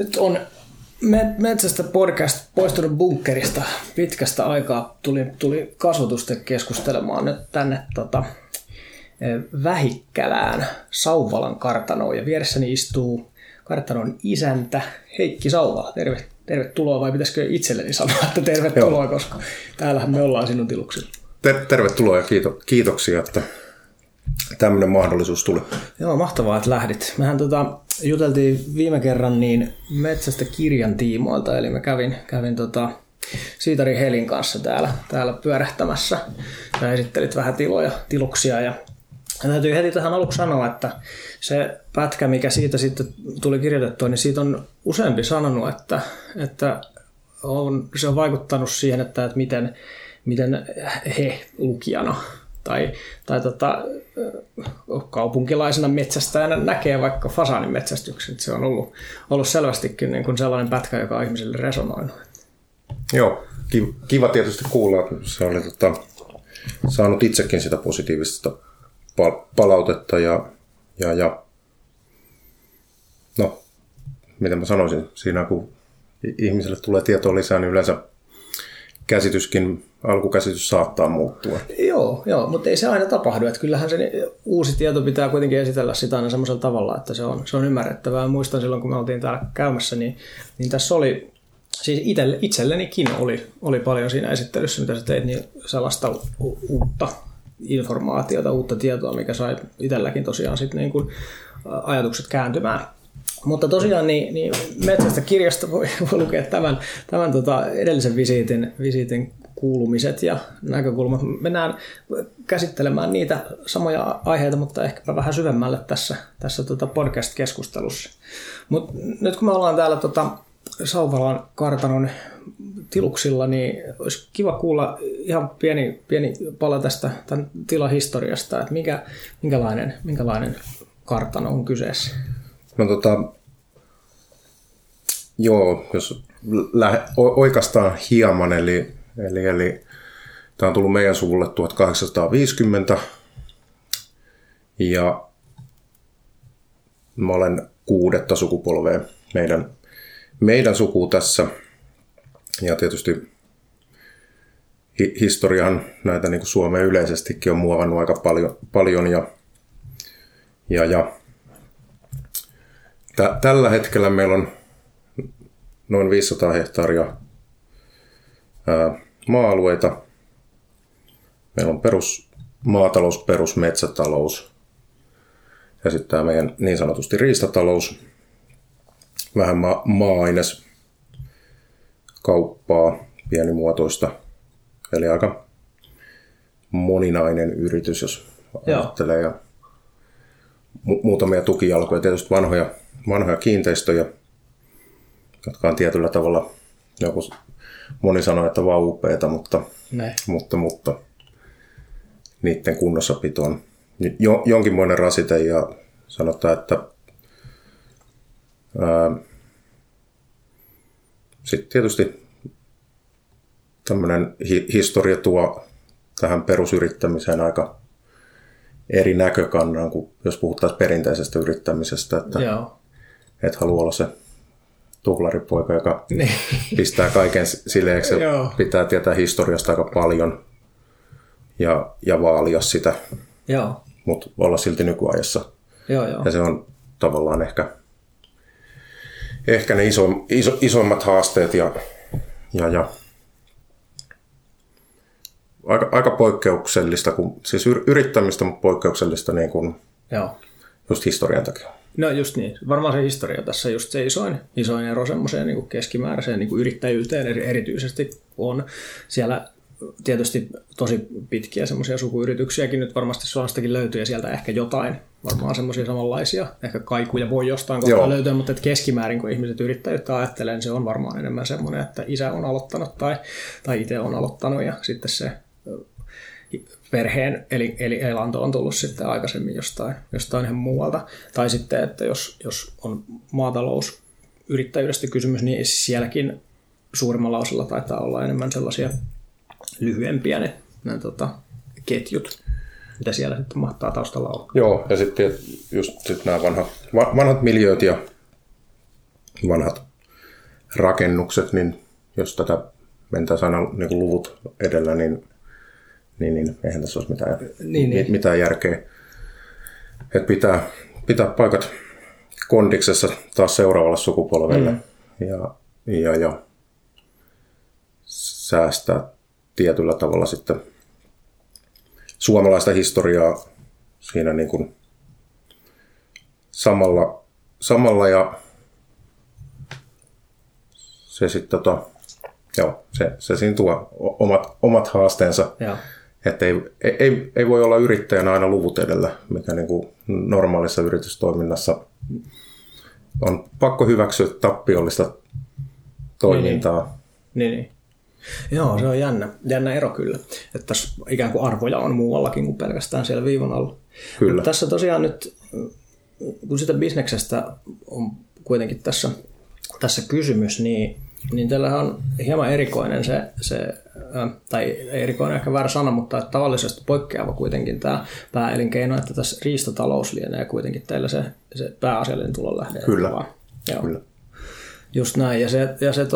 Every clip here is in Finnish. Nyt on Metsästä podcast poistunut bunkkerista pitkästä aikaa. Tuli kasvatusta keskustelemaan nyt tänne Vähikkälään Sauvalan kartanoon. Ja vieressäni istuu kartanon isäntä Heikki Sauvala. Tervetuloa, vai pitäisikö itselleni sanoa, että tervetuloa, koska täällähän me ollaan sinun tiluksilla. Tervetuloa ja kiitoksia, että tämmöinen mahdollisuus tuli. Joo, mahtavaa, että lähdit. Mehän juteltiin viime kerran niin Metsästä kirjan tiimoilta, eli mä kävin Siitari Helin kanssa täällä pyörähtämässä. Mä esittelit vähän tiluksia ja täytyy heti tähän aluksi sanoa, että se pätkä, mikä siitä sitten tuli kirjoitettua, niin siitä on useampi sanonut, että se on vaikuttanut siihen, että miten he lukijana tai kaupunkilaisena metsästäjänä näkee vaikka fasaanin metsästyksen. Se on ollut selvästikin niin kuin sellainen pätkä, joka on ihmisille resonoinut. Joo, kiva tietysti kuulla. Se oli saanut itsekin sitä positiivista palautetta ja no, miten mä sanoisin, siinä kun ihmiselle tulee tietoa lisää, niin yleensä alkukäsitys saattaa muuttua. Joo, mutta ei se aina tapahdu. Että kyllähän se uusi tieto pitää kuitenkin esitellä sitä aina semmoisella tavalla, että se on ymmärrettävää. Muistan silloin, kun me oltiin täällä käymässä, niin tässä oli, siis itsellenikin oli paljon siinä esittelyssä, mitä sä teit, niin sellaista uutta informaatiota, uutta tietoa, mikä sai itselläkin tosiaan sit niin kuin ajatukset kääntymään. Mutta tosiaan niin Metsästä kirjasta voi lukea tämän edellisen visiitin kuulumiset ja näkökulmat. Mennään käsittelemään niitä samoja aiheita, mutta ehkäpä vähän syvemmälle tässä podcast-keskustelussa. Mut nyt kun me ollaan täällä Sauvalan kartanon tiluksilla, niin olisi kiva kuulla ihan pieni pala tästä tämän tilahistoriasta, että minkälainen kartano on kyseessä. No jos oikeastaan hieman, eli tämä on tullut meidän suvulle 1850 ja mä olen 6. sukupolvea meidän suku tässä, ja tietysti historiahan näitä niin kuin Suomea yleisestikin on muovannut aika paljon ja tällä hetkellä meillä on noin 500 hehtaaria maa-alueita. Meillä on perusmaatalous, perusmetsätalous ja sitten tämä meidän niin sanotusti riistatalous. Vähän maa-aines kauppaa, pienimuotoista, eli aika moninainen yritys, jos ajattelee. Ja muutamia tukijalkoja, tietysti vanhoja kiinteistöjä, jotka on tietyllä tavalla, moni sanoo, että vaan upeita, mutta niiden kunnossapito on jonkinmoinen rasite, ja sanotaan, että sitten tietysti tämmöinen historia tuo tähän perusyrittämiseen aika eri näkökannan kuin jos puhuttaisiin perinteisestä yrittämisestä, että haluaa olla se tuhlaripoika, joka pistää kaiken sileeksi. Pitää tietää historiasta aika paljon ja vaalia sitä, mutta olla silti nykyajassa. Joo. Ja se on tavallaan ehkä ne isoimmat haasteet ja aika poikkeuksellista, siis yrittämistä, mutta poikkeuksellista niin kuin just historian takia. No just niin. Varmaan se historia tässä just se isoin ero semmoiseen niin kuin keskimääräiseen niin kuin yrittäjyyteen erityisesti on. Siellä tietysti tosi pitkiä semmoisia sukuyrityksiäkin nyt varmasti Suomestakin löytyy, ja sieltä ehkä jotain. Varmaan semmoisia samanlaisia. Ehkä kaikuja voi jostain kohtaa löytyä, mutta keskimäärin kun ihmiset yrittäjyyttä ajattelee, niin se on varmaan enemmän semmoinen, että isä on aloittanut tai itse on aloittanut, ja sitten se perheen eli elanto on tullut sitten aikaisemmin jostain ihan muualta. Tai sitten, että jos on maatalousyrittäjyydestä kysymys, niin sielläkin suurimmalla osalla taitaa olla enemmän sellaisia lyhyempiä ne ketjut, mitä siellä sitten mahtaa taustalla olla. Joo, ja sitten just nämä vanhat miljööt ja vanhat rakennukset, niin jos tätä mentäisiin aina niin luvut edellä, niin eihän tässä olisi mitään järkeä. Että pitää paikat kondiksessa taas seuraavalle sukupolvelle ja säästää tietyllä tavalla sitten suomalaista historiaa siinä niin kuin samalla ja se sitten se siinä tuo omat haasteensa. Joo. Että ei voi olla yrittäjänä aina luvut edellä, mikä niin kuin normaalissa yritystoiminnassa on pakko hyväksyä tappiollista toimintaa. Niin. Joo, se on jännä ero kyllä, että tässä ikään kuin arvoja on muuallakin kuin pelkästään siellä viivan alla. Kyllä. Mutta tässä tosiaan nyt, kun sitä bisneksestä on kuitenkin tässä kysymys, niin teillähän on hieman erikoinen se tai erikoinen ehkä väärä sana, mutta tavallisesti poikkeava kuitenkin tämä pääelinkeino, että tässä riistotalous lienee kuitenkin teillä se pääasiallinen tulonlähde. Kyllä. Just näin, ja se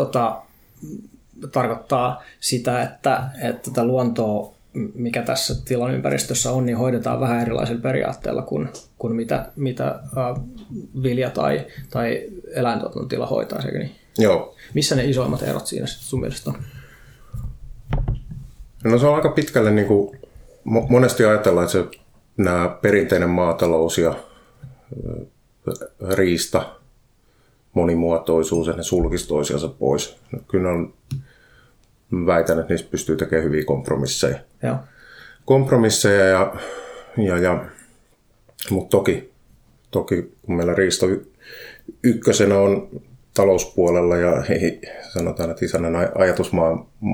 tarkoittaa sitä, että tätä luontoa, mikä tässä tilan ympäristössä on, niin hoidetaan vähän erilaisilla periaatteilla kuin mitä vilja- tai eläintuotantotila hoitaa. Sekin. Niin. Joo. Missä ne isoimmat erot siinä sun mielestä on? No se on aika pitkälle, niin kuin monesti ajatellaan, että nämä perinteinen maatalous ja riista, monimuotoisuus, että ne sulkisi toisiansa pois. Kyllä on, väitän, että niissä pystyy tekemään hyviä kompromisseja. Joo. Kompromisseja ja mutta toki kun meillä riisto ykkösenä on talouspuolella ja sanotaan, että isänen ajatus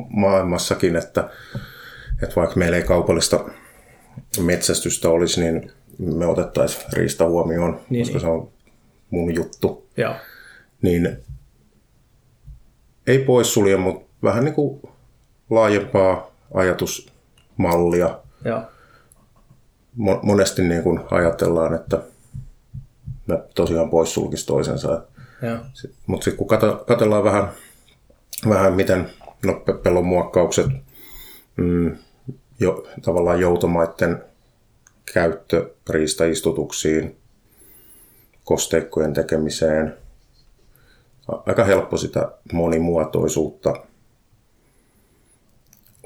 maailmassakin, että vaikka meillä ei kaupallista metsästystä olisi, niin me otettaisiin riista huomioon, koska se on mun juttu. Joo. Niin ei poissulje, mutta vähän niin kuin laajempaa ajatusmallia. Joo. Monesti niin kuin ajatellaan, että ne tosiaan poissulkisi toisensa. Mutta sitten kun katsellaan vähän miten pellon muokkaukset, tavallaan joutomaiden käyttö riistaistutuksiin, kosteikkojen tekemiseen, aika helppo sitä monimuotoisuutta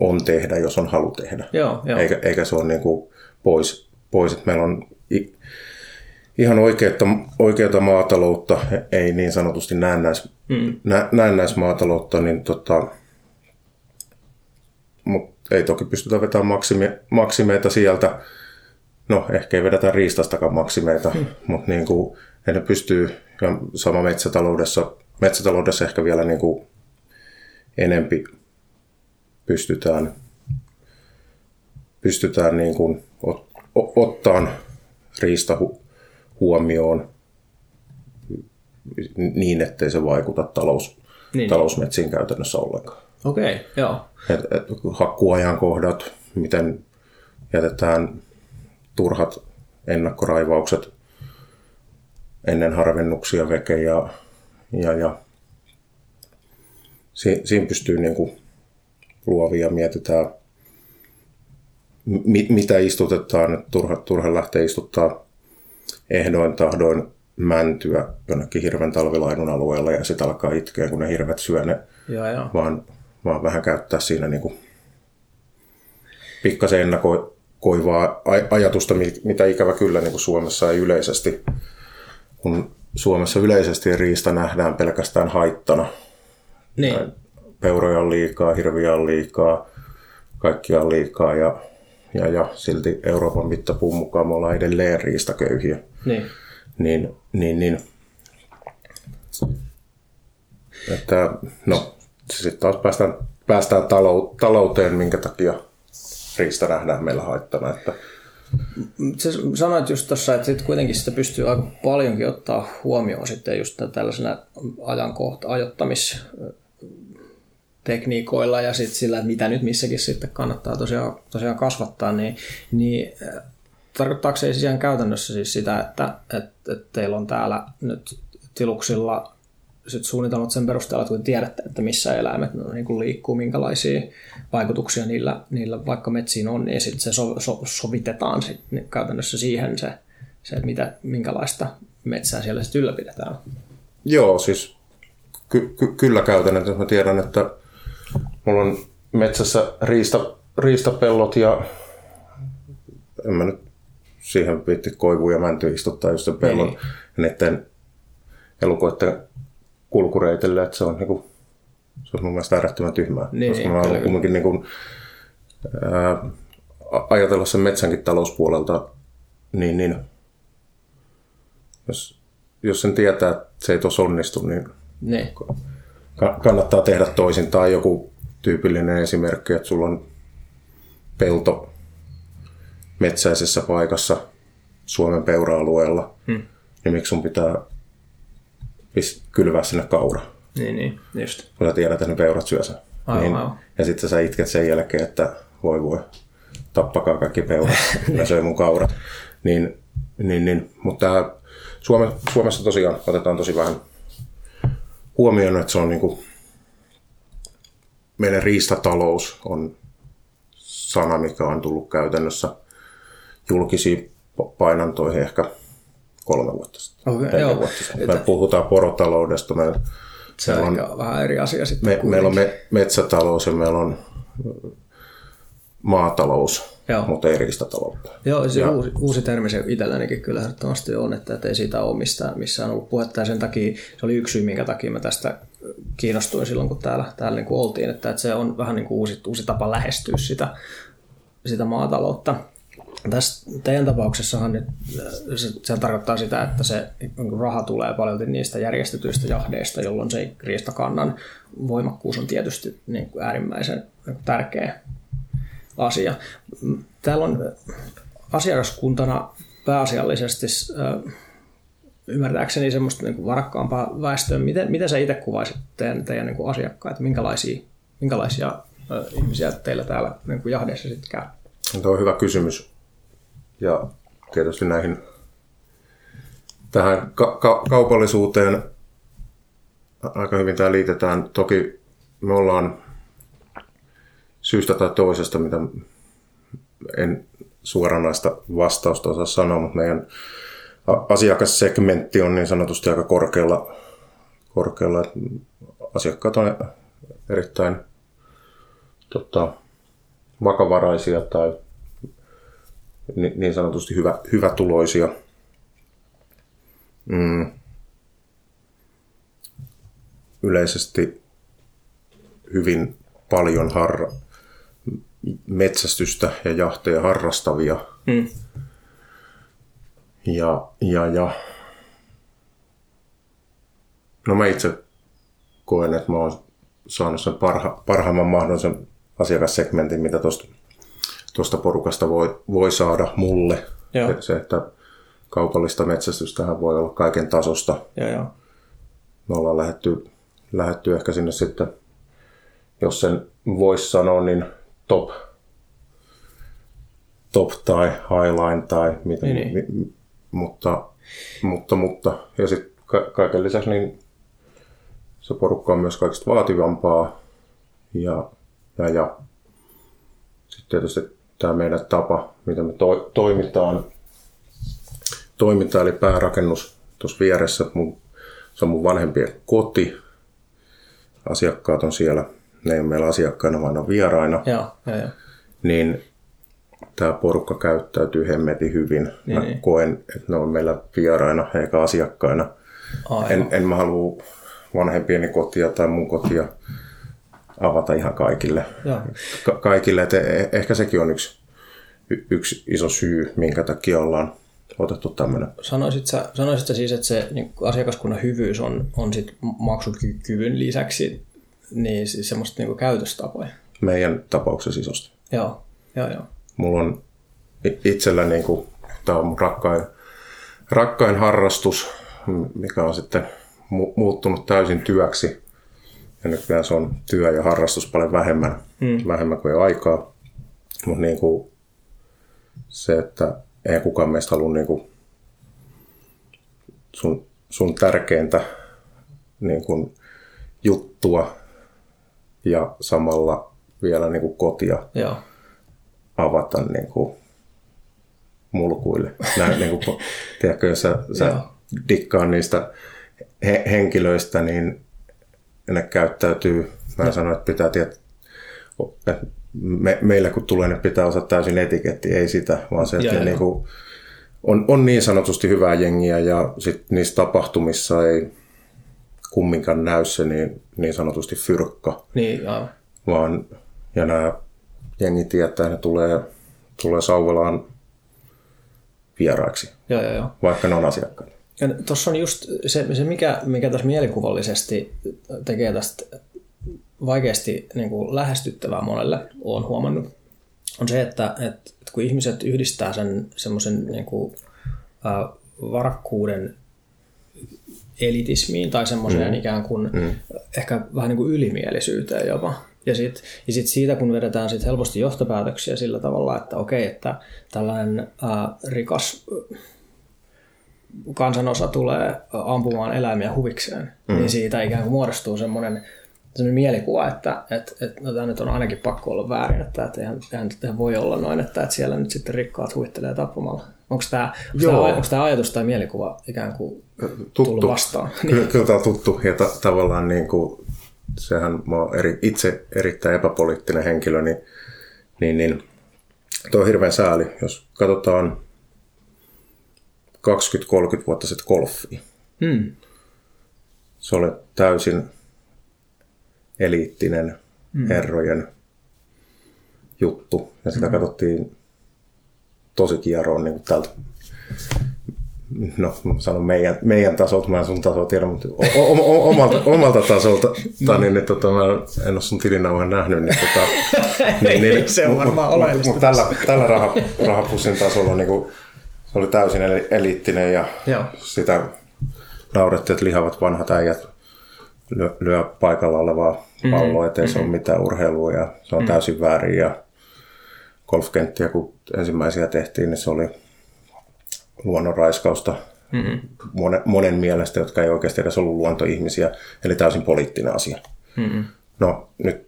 on tehdä, jos on halu tehdä. Joo. Eikä se ole niin kuin pois, että meillä on ihan oikeata maataloutta, ei niin sanotusti näennäismaataloutta, niin mutta ei toki pystytä vetämään maksimeita sieltä. No, ehkä ei vedetä riistastakaan maksimeita, mutta niin kuin, ne pystyy, ja sama metsätaloudessa ehkä vielä niin kuin enempi pystytään niin kuin ottaan riista huomioon niin, ettei se vaikuta talousmetsiin käytännössä ollenkaan. Okei, joo. Hakkuajankohdat, miten jätetään turhat ennakkoraivaukset ennen harvennuksia veke ja siinä pystyy niin kuin luovia mietitään, mitä istutetaan, että turha lähtee istuttaa ehdoin tahdoin mäntyä jonnekin hirven talvilaidun alueella ja sitten alkaa itkeä, kun ne hirvet syö ne, vaan vähän käyttää siinä niin kuin pikkasen ennakoivaa ajatusta, mitä ikävä kyllä niin kuin Suomessa ei yleisesti, kun Suomessa yleisesti riista nähdään pelkästään haittana. Niin. Peuroja on liikaa, hirviä on liikaa, kaikkia on liikaa ja silti Euroopan mittapuun mukaan me ollaan edelleen riistaköyhiä. Niin. Että, no, sitten taas päästään talouteen, minkä takia riista nähdään meillä haittana. Että sanoit just tuossa, että sit kuitenkin sitä pystyy aika paljonkin ottaa huomioon sitten just tällaisena ajankohta-ajottamistekniikoilla ja sitten sillä, että mitä nyt missäkin sitten kannattaa tosiaan kasvattaa, niin tarkoittaako se ihan käytännössä siis sitä, että teillä on täällä nyt tiluksilla sit suunnitelmat sen perusteella, kun tiedätte, että missä eläimet no, niin liikkuu, minkälaisia vaikutuksia niillä vaikka metsiin on, niin sitten se sovitetaan sit käytännössä siihen se että minkälaista metsää siellä sitten ylläpidetään. Joo, siis kyllä käytännössä. Mä tiedän, että mulla on metsässä riistapellot ja en mä nyt siihen viitti koivuun ja mäntyä istuttaa just sen pellon niin. Näiden elukoiden kulkureitelle, että se on, niin kuin, se on mun mielestä äärettömän tyhmää. Niin, koska mä haluan kuitenkin niin kuin, ajatella sen metsänkin talouspuolelta, niin jos sen tietää, että se ei tuossa onnistu, niin. Kannattaa tehdä toisin. Tai joku tyypillinen esimerkki, että sulla on pelto metsäisessä paikassa Suomen peura-alueella, niin miksi sun pitää kylvää sinne kaura? Niin, just. Kun sä tiedät, että ne peurat syö sen. Aivan. Ja sitten sä itket sen jälkeen, että voi, tappakaa kaikki peurat, ja söi mun kaura. Niin. Mutta Suomessa tosiaan otetaan tosi vähän huomioon, että se on niinku meidän riistatalous on sana, mikä on tullut käytännössä julkisiin painantoihin ehkä 3 vuotta sitten. Okay, 4 vuotta sitten. Me puhutaan porotaloudesta. Se on vähän eri asia sitten. Meillä on metsätalous ja meillä on maatalous, joo. Mutta ei riistataloutta. Joo, se uusi termi se itsellänikin kyllä ehdottomasti on, että ei siitä ole missään ollut puhetta. Ja sen takia, se oli yksi syy, minkä takia mä tästä kiinnostuin silloin, kun täällä niin kuin oltiin, että se on vähän niin kuin uusi tapa lähestyä sitä maataloutta. Tässä teidän tapauksessahan nyt, se tarkoittaa sitä, että se raha tulee paljolti niistä järjestetyistä jahdeista, jolloin se riistakannan voimakkuus on tietysti niin kuin äärimmäisen tärkeä asia. Täällä on asiakaskuntana pääasiallisesti ymmärtääkseni semmoista niin kuin varakkaampaa väestöä. Miten sä itse kuvaisit teidän niin kuin asiakkaita? Minkälaisia ihmisiä teillä täällä niin kuin jahdeissa sitten käy? Tuo on hyvä kysymys. Ja tietysti tähän kaupallisuuteen aika hyvin tämä liitetään. Toki me ollaan syystä tai toisesta, mitä en suoranaista vastausta osaa sanoa, mutta meidän asiakassegmentti on niin sanotusti aika korkealla. Asiakkaat on erittäin vakavaraisia tai niin sanotusti hyvätuloisia. Yleisesti hyvin paljon metsästystä ja jahteja harrastavia. Ja. No mä itse koen, että mä oon saanut sen parhaimman mahdollisen asiakassegmentin, mitä tuosta porukasta voi saada mulle. Joo. Se, että kaupallista metsästystähän voi olla kaiken tasosta. Joo. Me ollaan lähdetty ehkä sinne sitten, jos sen voisi sanoa, niin top tai highline tai mitä. Niin. Mutta ja sitten kaiken lisäksi niin se porukka on myös kaikista vaativampaa ja. Sitten tietysti tämä meidän tapa, mitä me toimitaan, eli päärakennus tuossa vieressä, se on mun vanhempien koti, asiakkaat on siellä, ne ei ole meillä asiakkaina vaan on vieraina, ja. Niin tämä porukka käyttäytyy hemmetin hyvin. Mä koen, että ne on meillä vieraina eikä asiakkaina. En mä halua vanhempieni kotia tai mun kotia avata ihan kaikille. Kaikille, että ehkä sekin on yksi iso syy, minkä takia ollaan otettu tämmöinen. Sanoisitko siis, että se niin asiakaskunnan hyvyys on sit maksukyvyn lisäksi niin siis semmoista niin käytöstapoja? Meidän tapauksessa isosti. Joo. Mulla on itsellä, niin kuin, tämä on mun rakkain harrastus, mikä on sitten muuttunut täysin työksi. Ja nykyään se on työ ja harrastus paljon vähemmän kuin aikaa. Mutta niin kuin se, että ei kukaan meistä halua niin kuin sun tärkeintä niin kuin juttua ja samalla vielä niin kuin kotia joo. avata niin kuin mulkuille. Näin, niin kuin, tiedätkö, jos sä dikkaan niistä henkilöistä, niin ne käyttäytyy. Mä sanon, että pitää tietää, että meillä kun tulee, ne pitää osata täysin etiketti, ei sitä, vaan se, että niin kuin on niin sanotusti hyvää jengiä ja sit niissä tapahtumissa ei kumminkaan näy se niin sanotusti fyrkka. Niin, aivan. Vaan, ja nämä jengi tietää, ne tulee Sauvalaan vieraiksi, joo. vaikka ne on asiakkaita. Tuossa on just se mikä tässä mielikuvallisesti tekee tästä vaikeasti niin kuin lähestyttävää monelle, olen huomannut, on se, että kun ihmiset yhdistää sen semmoisen niin kuin varakkuuden elitismiin tai semmoiseen ikään kuin ehkä vähän niin kuin ylimielisyyteen jopa. Ja sitten siitä, kun vedetään sit helposti johtopäätöksiä sillä tavalla, että okei, että tällainen rikas kansanosa tulee ampumaan eläimiä huvikseen, niin siitä ikään kuin muodostuu semmoinen mielikuva, että no, tämä nyt on ainakin pakko olla väärin, että eihän voi olla noin, että siellä nyt sitten rikkaat huittelee tappamalla. Onko tämä ajatus tai mielikuva ikään kuin tullut vastaan? Kyllä tämä on tuttu ja tavallaan niin kuin, sehän mä oon itse erittäin epäpoliittinen henkilö, niin tuo on hirveän sääli. Jos katsotaan 20-30 vuotta sitten golfia, se oli täysin eliittinen herrojen juttu. Ja sitä katsottiin tosi kieroon niin tältä, no sanon meidän tasolta, mä en sun tasoa tiedä, mutta omalta tasolta, niin tota, mä en ole sun tilinauhan nähnyt. Niin, niin, se on varmaan oleellista. Mutta tällä rahapussin tasolla niin kuin, se oli täysin eliittinen ja sitä naurettiin, että lihavat vanhat äijät lyö paikalla olevaa palloa, ettei se ole mitään urheilua ja se on täysin väärin. Ja golfkenttiä, kun ensimmäisiä tehtiin, niin se oli luonnonraiskausta monen mielestä, jotka ei oikeasti edes ollut luontoihmisiä, eli täysin poliittinen asia. No nyt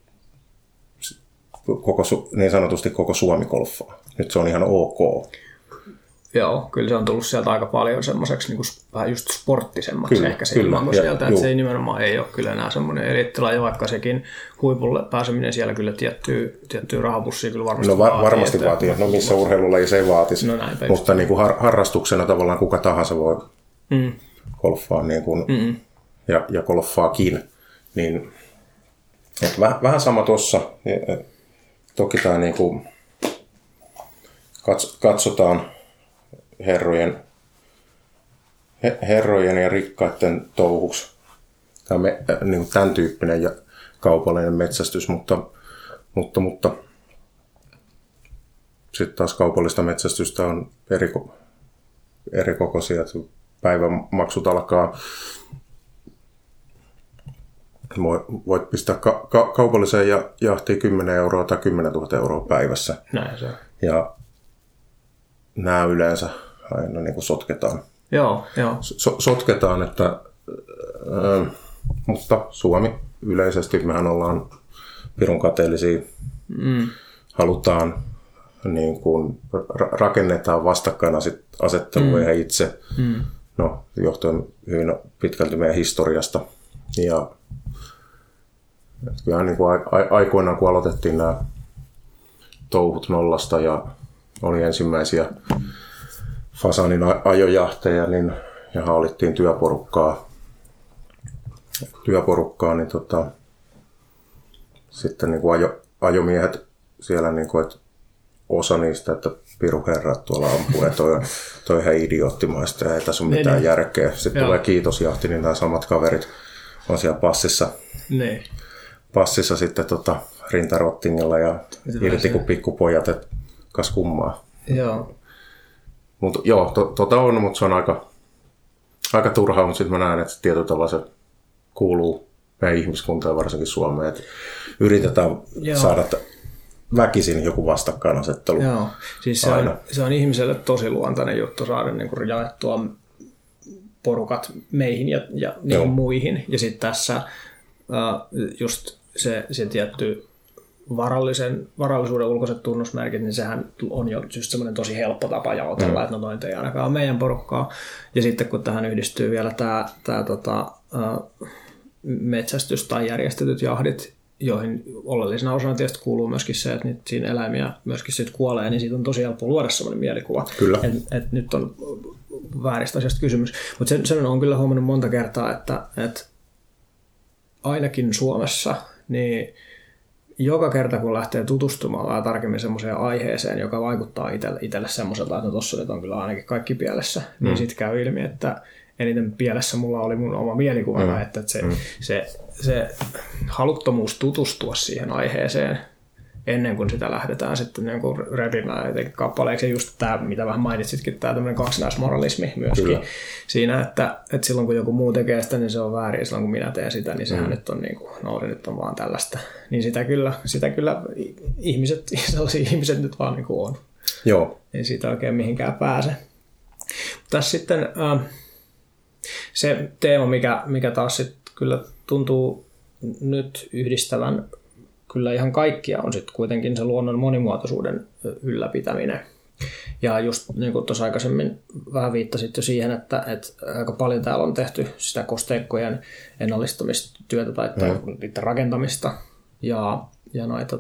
niin sanotusti koko Suomi golfaa. Nyt se on ihan ok. Joo, kyllä se on tullut sieltä aika paljon semmoiseksi niin kuin vähän just sporttisemmaksi kyllä, ehkä se ilmanko sieltä, että se ei nimenomaan ei ole kyllä enää semmoinen eliittilaji, vaikka sekin huipulle pääseminen siellä kyllä tiettyä rahapussia kyllä varmasti vaatii. No varmasti vaatii, no missä urheilulaji se ei vaatisi, no, mutta niin kuin harrastuksena tavallaan kuka tahansa voi golfaa niin kuin, ja golfaakin, niin että vähän sama tuossa, toki tämä niin kuin katsotaan herrojen ja rikkaiden touhuksi. Tämä niin tämän tyyppinen ja kaupallinen metsästys, mutta sitten taas kaupallista metsästystä on eri kokoisia. Päivän maksut alkaa. Voit pistää kaupalliseen jahtiin 10 euroa tai 10 000 euroa päivässä. Näin se on. Nämä yleensä aina niin kuin sotketaan. Joo. Sotketaan, että mutta Suomi yleisesti, mehän ollaan pirun kateellisia, halutaan, niin kuin, rakennetaan vastakkainasettelua ja itse, no johtuen hyvin pitkälti meidän historiasta. Ja kyllähän niin kuin aikoinaan, kun aloitettiin nämä touhut nollasta ja oli ensimmäisiä fasanin ajojahteja, niin ja haalittiin työporukkaa niin tota, sitten niin kuin ajomiehet siellä niin kuin, että osa niistä, että piruherrat tuolla ampuu ja toi ihan idioottimaista ja ei tässä ole mitään järkeä. Sitten tulee kiitosjahti, niin nämä samat kaverit on siellä passissa sitten tota, rintarottingilla ja irti kuin pikkupojat, että kas kummaa. Joo. Mut joo, tota on, mutta se on aika turhaa, mutta sitten mä näen, että tietyllä tavalla se kuuluu meidän ihmiskuntaan, varsinkin Suomeen, että yritetään saada väkisin joku vastakkainasettelu. Joo, siis se on ihmiselle tosi luontainen juttu saada niin kuin jaettua porukat meihin ja niihin muihin. Ja sitten tässä just se tietty varallisuuden ulkoiset tunnusmerkit, niin sehän on jo just semmoinen tosi helppo tapa jaotella, että no noin ei ainakaan meidän porukkaa. Ja sitten kun tähän yhdistyy vielä tämä metsästys tai järjestetyt jahdit, joihin oleellisena osana tietysti kuuluu myöskin se, että nyt siinä eläimiä myöskin sit kuolee, niin siitä on tosi helppo luoda semmoinen mielikuva, että et nyt on vääristä asiasta kysymys. Mutta sen on kyllä huomannut monta kertaa, että ainakin Suomessa, niin joka kerta kun lähtee tutustumaan vähän tarkemmin semmoiseen aiheeseen, joka vaikuttaa itselle semmoiselta, että no tossa nyt on kyllä ainakin kaikki pielessä, niin sitten käy ilmi, että eniten pielessä mulla oli mun oma mielikuvana, että se haluttomuus tutustua siihen aiheeseen ennen kuin sitä lähdetään sitten niin kuin repimään jotenkin kappaleeksi. Ja just tämä, mitä vähän mainitsitkin, tämä tämmöinen kaksinaismoralismi myöskin siinä, että silloin kun joku muu tekee sitä, niin se on väärin. Ja silloin kun minä teen sitä, niin sehän nyt on niin kuin, no se nyt on vaan tällaista. Niin sitä kyllä ihmiset nyt vaan niin kuin on. Joo. Ei siitä oikein mihinkään pääse. Tässä sitten se teema, mikä taas sitten kyllä tuntuu nyt yhdistävän kyllä ihan kaikkia, on sitten kuitenkin se luonnon monimuotoisuuden ylläpitäminen. Ja just niin kuin tuossa aikaisemmin vähän viittasit jo siihen, että aika paljon täällä on tehty sitä kosteikkojen ennallistamistyötä tai niiden rakentamista ja noita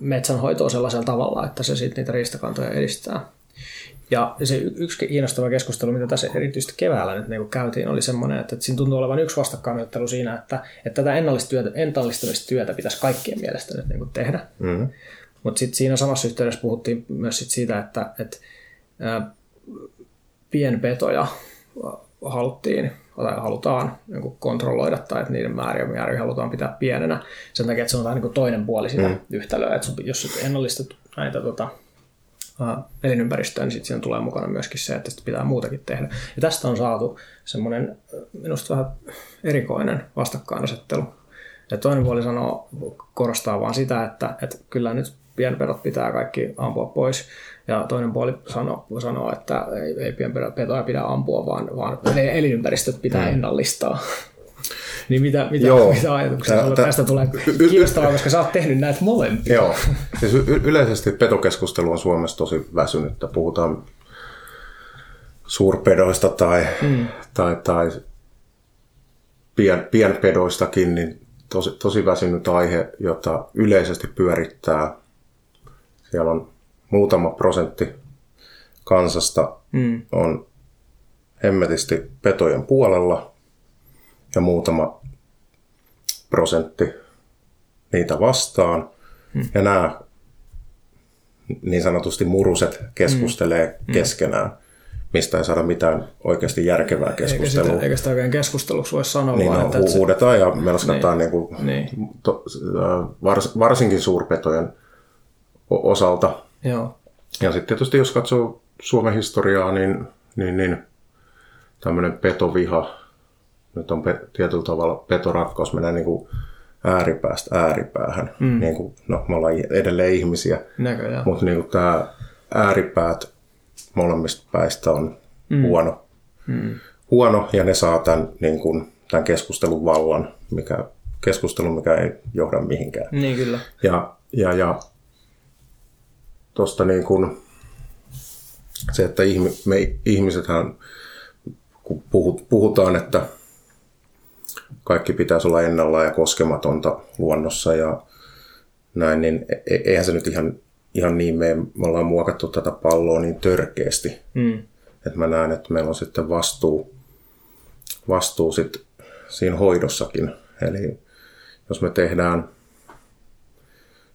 metsänhoitoa sellaisella tavalla, että se sitten niitä riistakantoja edistää. Ja se yksi kiinnostava keskustelu, mitä tässä erityisesti keväällä nyt niin käytiin, oli semmoinen, että siinä tuntuu olevan yksi vastakkainajattelu siinä, että tätä ennallistamistyötä pitäisi kaikkien mielestä nyt niin tehdä. Mm-hmm. Mutta sitten siinä samassa yhteydessä puhuttiin myös siitä, että pienpetoja halutaan niin kontrolloida tai että niiden määriä halutaan pitää pienenä sen takia, että se on niin toinen puoli sitä yhtälöä, että jos ennallistat näitä elinympäristöä, niin sitten siinä tulee mukana myöskin se, että pitää muutakin tehdä. Ja tästä on saatu semmoinen minusta vähän erikoinen vastakkainasettelu. Ja toinen puoli korostaa vaan sitä, että kyllä nyt pienpedot pitää kaikki ampua pois. Ja toinen puoli sanoo, että ei pienpetoja pidä ampua, vaan elinympäristöt pitää ennallistaa. Niin mitä ajatuksia tästä tulee kiinnostavaa, koska sä oot tehnyt näitä molempia. Joo, siis yleisesti petokeskustelu on Suomessa tosi väsynyttä. Puhutaan suurpedoista tai pienpedoistakin, niin tosi väsynyt aihe, jota yleisesti pyörittää. Siellä on muutama prosentti kansasta on hemmetisti petojen puolella. Ja muutama prosentti niitä vastaan. Ja nämä niin sanotusti muruset keskustelee keskenään, mistä ei saada mitään oikeasti järkevää keskustelua. Eikä sitä oikein keskusteluksi voi sanoa. Niin vaan, että huudetaan ja melskataan varsinkin suurpetojen osalta. Joo. Ja sitten tietysti jos katsoo Suomen historiaa, niin tämmöinen petoviha. Nyt on tietyllä tavalla petoratkaus menee niin kuin ääripäästä ääripäähän. Niin kuin, me ollaan edelleen ihmisiä, mutta niin kuin tämä ääripäät molemmista päistä on huono, ja ne saa tämän, niin kuin, tämän keskustelun vallan, mikä ei johda mihinkään. Niin kyllä. Ja tuosta niin kuin se, että me ihmisethän, kun puhutaan, että kaikki pitäisi olla ennallaan ja koskematonta luonnossa ja näin, niin eihän se nyt ihan niin mene. Me ollaan muokattu tätä palloa niin törkeästi, että mä näen, että meillä on sitten vastuu sitten siinä hoidossakin. Eli jos me tehdään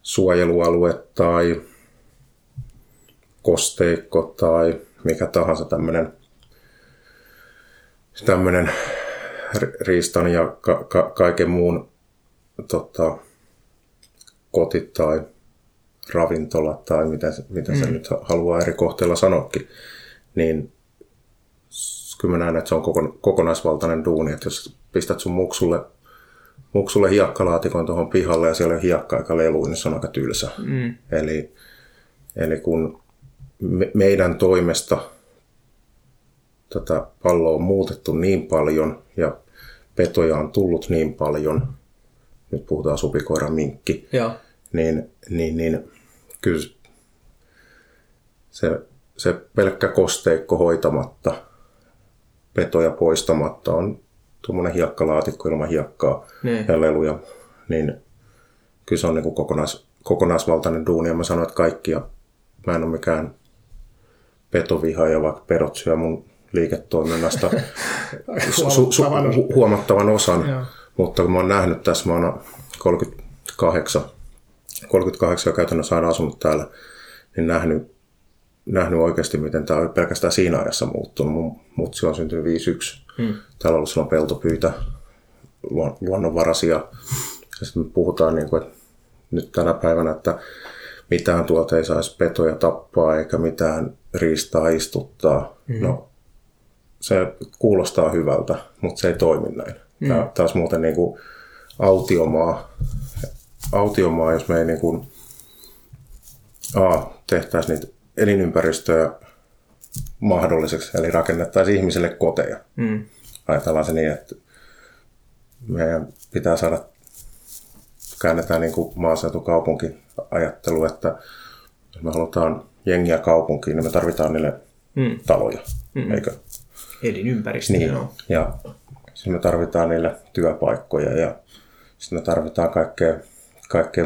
suojelualue tai kosteikko tai mikä tahansa tämmöinen riistan ja kaiken muun koti tai ravintola tai mitä se nyt haluaa eri kohteella sanoakin, niin kyllä mä näen, että se on kokonaisvaltainen duuni, että jos pistät sun muksulle hiekkalaatikon tuohon pihalle ja siellä on hiekka eikä lelu, niin se on aika tylsä. Eli kun meidän toimesta tätä palloa on muutettu niin paljon ja petoja on tullut niin paljon, nyt puhutaan supikoira, minkki, niin kyllä se pelkkä kosteikko hoitamatta, petoja poistamatta on tuommoinen hiekkalaatikko ilman hiekkaa ja leluja, niin kyllä se on niin kuin kokonaisvaltainen duuni, ja mä sanoin, että kaikkia, mä en ole mikään petovihaaja, vaikka pedot syö mun liiketoiminnasta huomattavan osan, mutta kun mä oon nähnyt tässä, mä oon 38 ja käytännössä aina asunut täällä, niin nähnyt oikeasti, miten tämä on pelkästään siinä ajassa muuttunut. Mun mutsi on syntynyt 51. Täällä on ollut silloin peltopyitä, luonnonvaraisia. Ja sitten me puhutaan, niin kuin, että nyt tänä päivänä, että mitään tuolta ei saisi petoja tappaa eikä mitään riistaa istuttaa. No, se kuulostaa hyvältä, mutta se ei toimi näin. Tämä taas muuten niin kuin autiomaa, jos me ei niin kuin, tehtäisiin niitä elinympäristöä mahdolliseksi, eli rakennettaisiin ihmisille koteja. Ajatellaan se niin, että meidän pitää saada, käännetään niin kuin maaseutukaupunkiajattelu, että jos me halutaan jengiä kaupunkiin, niin me tarvitaan niille taloja, eikö? Elinympäristöä. Niin, ja sitten me tarvitaan niille työpaikkoja ja sitten me tarvitaan kaikkea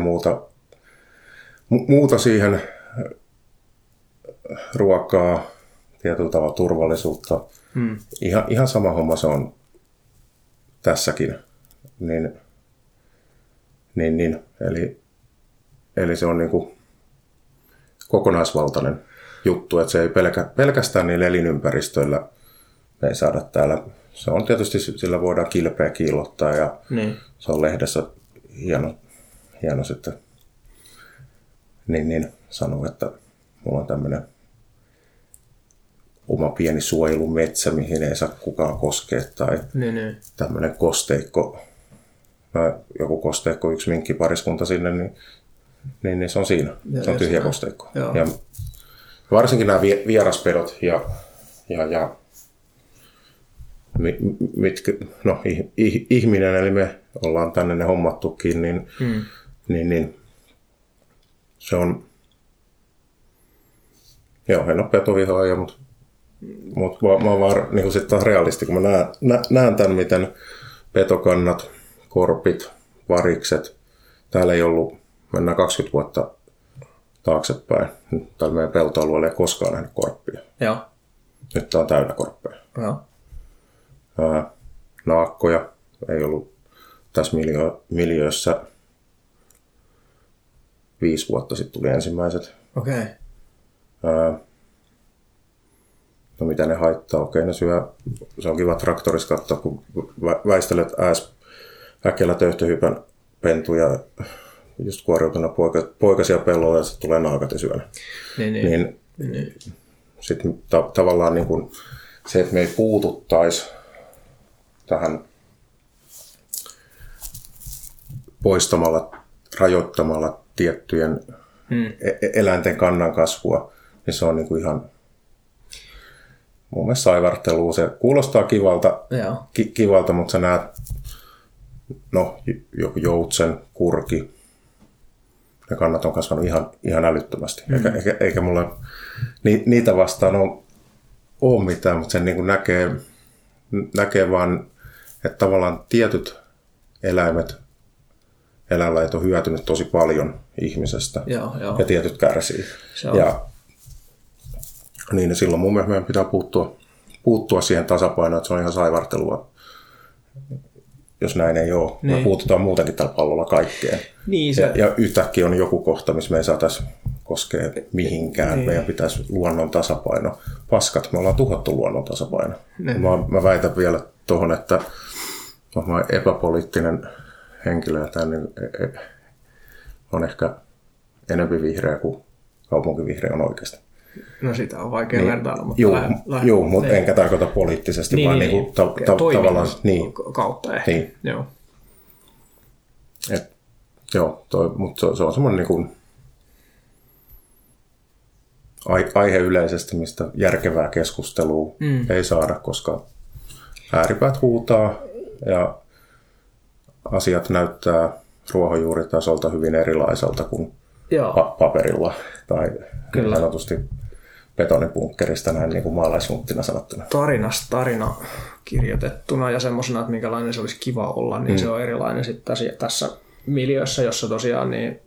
muuta siihen, ruokaa, tietyllä tavalla turvallisuutta. Ihan sama homma se on tässäkin. Niin. Eli se on niin kuin kokonaisvaltainen juttu, että se ei pelkästään niillä elinympäristöillä me ei saada täällä. Se on tietysti, sillä voidaan kilpeä kiillottaa ja se on lehdessä hieno sitten niin sanoo, että mulla on tämmöinen oma pieni suojelumetsä, mihin ei saa kukaan koskea, tai tämmöinen kosteikko, joku kosteikko, yksi minkkipariskunta sinne, niin se on siinä. Ja se on tyhjä kosteikko. Ja varsinkin nämä vieraspedot ja ihminen, eli me ollaan tänne ne hommattukin, niin se on. Joo, en ole petovihaaja, mutta mä oon vaan niin sitten taas realisti, kun mä näen tämän, miten petokannat, korpit, varikset, täällä ei ollut, mennään 20 vuotta taaksepäin, nyt täällä meidän peltoalueella ei koskaan nähnyt korppia. Joo. Nyt tää on täynnä korppeja. Joo. Naakkoja ei ollut tässä miljöössä 5 vuotta sitten tuli ensimmäiset. Okei. Okay. No mitä ne haittaa? Okei, ne syö. Se on kiva traktorissa katsoa, kun väistelet äkellä töyhtöhypän pentuja, just kuoriutuna poikasia pellolla, ja sitten tulee naakat ja syönä. Niin. Sitten tavallaan niin kun se, että me ei puututtaisi tähän poistamalla, rajoittamalla tiettyjen eläinten kannan kasvua, niin se on niin kuin ihan mun mielestä saivartelua. Se kuulostaa kivalta, mutta sä näet joku joutsen, kurki. Ne kannat on kasvanut ihan älyttömästi. Eikä mulla niitä vastaan ole mitään, mutta sen niin kuin näkee vaan, että tavallaan tietyt eläinlajit on hyötynyt tosi paljon ihmisestä ja tietyt kärsii. Niin silloin mun mielestä meidän pitää puuttua siihen tasapainoon, että se on ihan saivartelua, jos näin ei ole. Me puututaan muutenkin tällä pallolla kaikkeen. Niin, se. Ja yhtäkkiä on joku kohta, missä me ei saataisi koskea mihinkään. Niin. Meidän pitäisi luonnon tasapaino. Paskat, me ollaan tuhottu luonnon tasapaino. Niin. Mä väitän vielä tuohon, että mä epäpoliittinen henkilö, että niin on ehkä enemmän vihreä kuin kaupunkivihreä on oikeasti. No sitä on vaikea vertailla, mutta Joo, mutta enkä tarkoita poliittisesti, vaan niin tavallaan niin kautta ehkä. Niin. Joo. Mutta se on semmoinen niin kuin aihe yleisestä, mistä järkevää keskustelua ei saada, koska ääripäät huutaa ja asiat näyttää ruohonjuuritasolta hyvin erilaiselta kuin paperilla tai sanotusti betonipunkkerista näin niin kuin maalaismunttina sanottuna. Tarina kirjoitettuna ja semmoisena, että minkälainen se olisi kiva olla, niin se on erilainen sitten tässä miljöössä, jossa tosiaan niin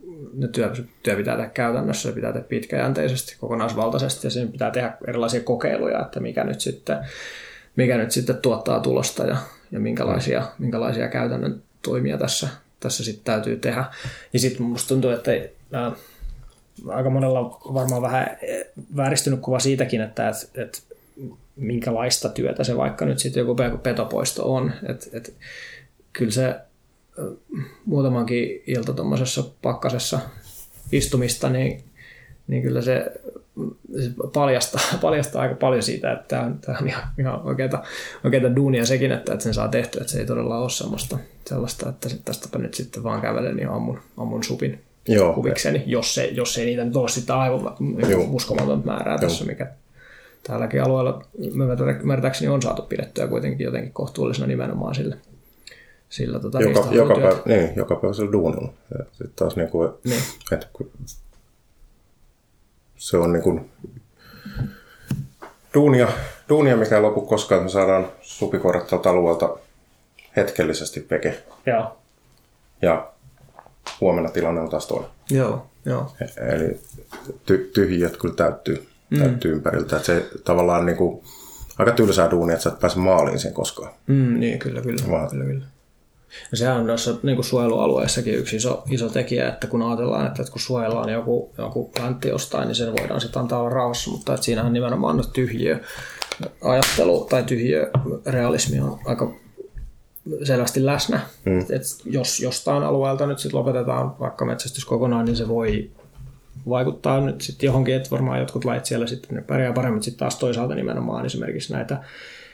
työ pitää tehdä käytännössä, se pitää tehdä pitkäjänteisesti, kokonaisvaltaisesti ja siinä pitää tehdä erilaisia kokeiluja, että mikä nyt sitten tuottaa tulosta ja minkälaisia käytännön toimia tässä sitten täytyy tehdä. Ja sitten minusta tuntuu, että aika monella on varmaan vähän vääristynyt kuva siitäkin, että et minkälaista työtä se vaikka nyt sitten joku petopoisto on. Et kyllä se muutamankin ilta tuommoisessa pakkasessa istumista, niin kyllä se paljastaa aika paljon siitä, että tämä on ihan oikeata duunia sekin, että sen saa tehtyä, että se ei todella ole sellaista, että tästäpä nyt sitten vaan kävelen ja ammun supin. Joo, kuvikseni, jos ei niitä nyt ole sitä aivan uskomaton määrää tässä, mikä tälläkin alueella ymmärtääkseni on saatu pidettyä kuitenkin jotenkin kohtuullisena nimenomaan sillä joka päivä sillä duunilla. Sitten taas niin. Se on niin kuin duunia, mikä ei lopu koskaan, me saadaan supikorrettelta alueelta hetkellisesti peke. Joo. Ja huomenna tilanne on taas toinen. Joo. Eli tyhjiöt kyllä täyttyy ympäriltä. Että se tavallaan niin kuin aika tylsää duunia, että sä et pääse maaliin sen koskaan. Niin, kyllä. Ja sehän on noissa niin kuin suojelualueissakin yksi iso tekijä, että kun ajatellaan, että kun suojellaan joku läntti jostain, niin sen voidaan sitten antaa olla rauhassa, mutta että siinähän nimenomaan no tyhjiöajattelu tai tyhjiörealismi on aika selvästi läsnä. Et jos jostain alueelta nyt sit lopetetaan vaikka metsästys kokonaan, niin se voi vaikuttaa nyt sit johonkin, että varmaan jotkut lait siellä sitten ne pärjää paremmin, sitten taas toisaalta nimenomaan esimerkiksi näitä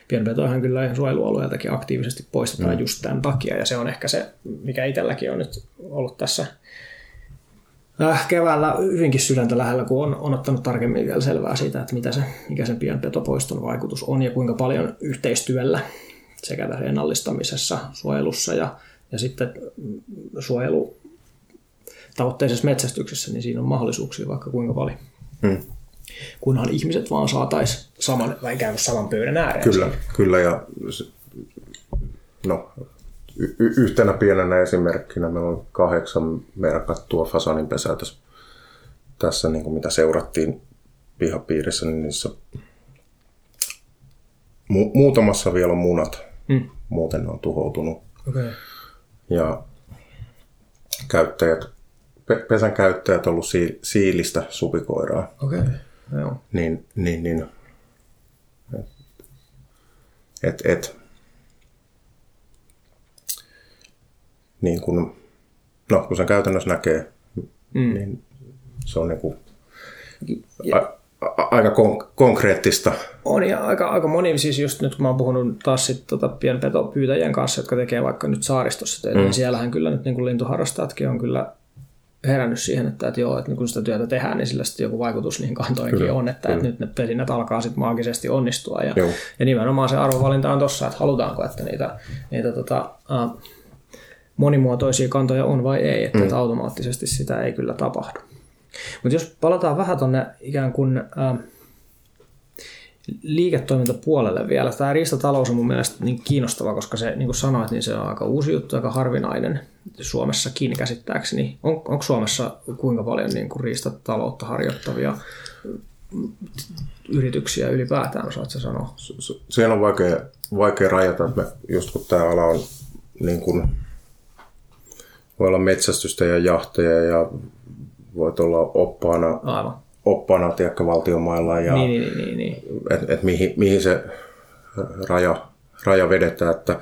pienpetoihan kyllä suojelualueeltakin aktiivisesti poistetaan just tämän takia, ja se on ehkä se, mikä itselläkin on nyt ollut tässä keväällä hyvinkin sydäntä lähellä, kun on ottanut tarkemmin vielä selvää siitä, että mikä sen pienpetopoiston vaikutus on ja kuinka paljon yhteistyöllä sekä tässä ennallistamisessa, suojelussa ja sitten suojelutavoitteisessa metsästyksessä, niin siinä on mahdollisuuksia vaikka kuinka paljon. Kunhan ihmiset vaan saataisiin ikään kuin saman pöydän ääreen. Kyllä ja yhtenä pienenä esimerkkinä meillä on 8 merkattua fasaninpesää tässä niin kuin mitä seurattiin pihapiirissä, niin niissä muutamassa vielä on munat, muuten ne on tuhoutunut. Okay. Ja pesän käyttäjät on ollut siilistä supikoiraa. Okay. Niin. Niin kun sen käytännössä näkee, niin se on niinku aika konkreettista. On ja aika moni, siis just nyt kun mä oon puhunut taas sit pienpetopyytäjien kanssa, jotka tekee vaikka nyt saaristossa töitä, niin siellähän kyllä nyt niin kuin lintuharrastajatkin on kyllä herännyt siihen, että kun sitä työtä tehdään, niin sillä sitten joku vaikutus niihin kantoihinkin kyllä on, että nyt ne pesinnät alkaa sitten maagisesti onnistua ja nimenomaan se arvovalinta on tossa, että halutaanko, että niitä monimuotoisia kantoja on vai ei, että automaattisesti sitä ei kyllä tapahdu. Mutta jos palataan vähän tuonne ikään kuin liiketoimintapuolelle vielä. Tämä riistatalous on mun mielestä niin kiinnostava, koska se, niin kuin sanoit, niin se on aika uusi juttu, aika harvinainen Suomessakin käsittääkseni. Onko Suomessa kuinka paljon niin kuin riistataloutta harjoittavia yrityksiä ylipäätään, saatko sanoa? Siihen on vaikea rajata, että just kun tämä ala on, niin kuin, voi olla metsästystä ja jahteja ja voit olla oppaana tiedäkö valtiomailla ja niin. Että mihin se raja vedetään, että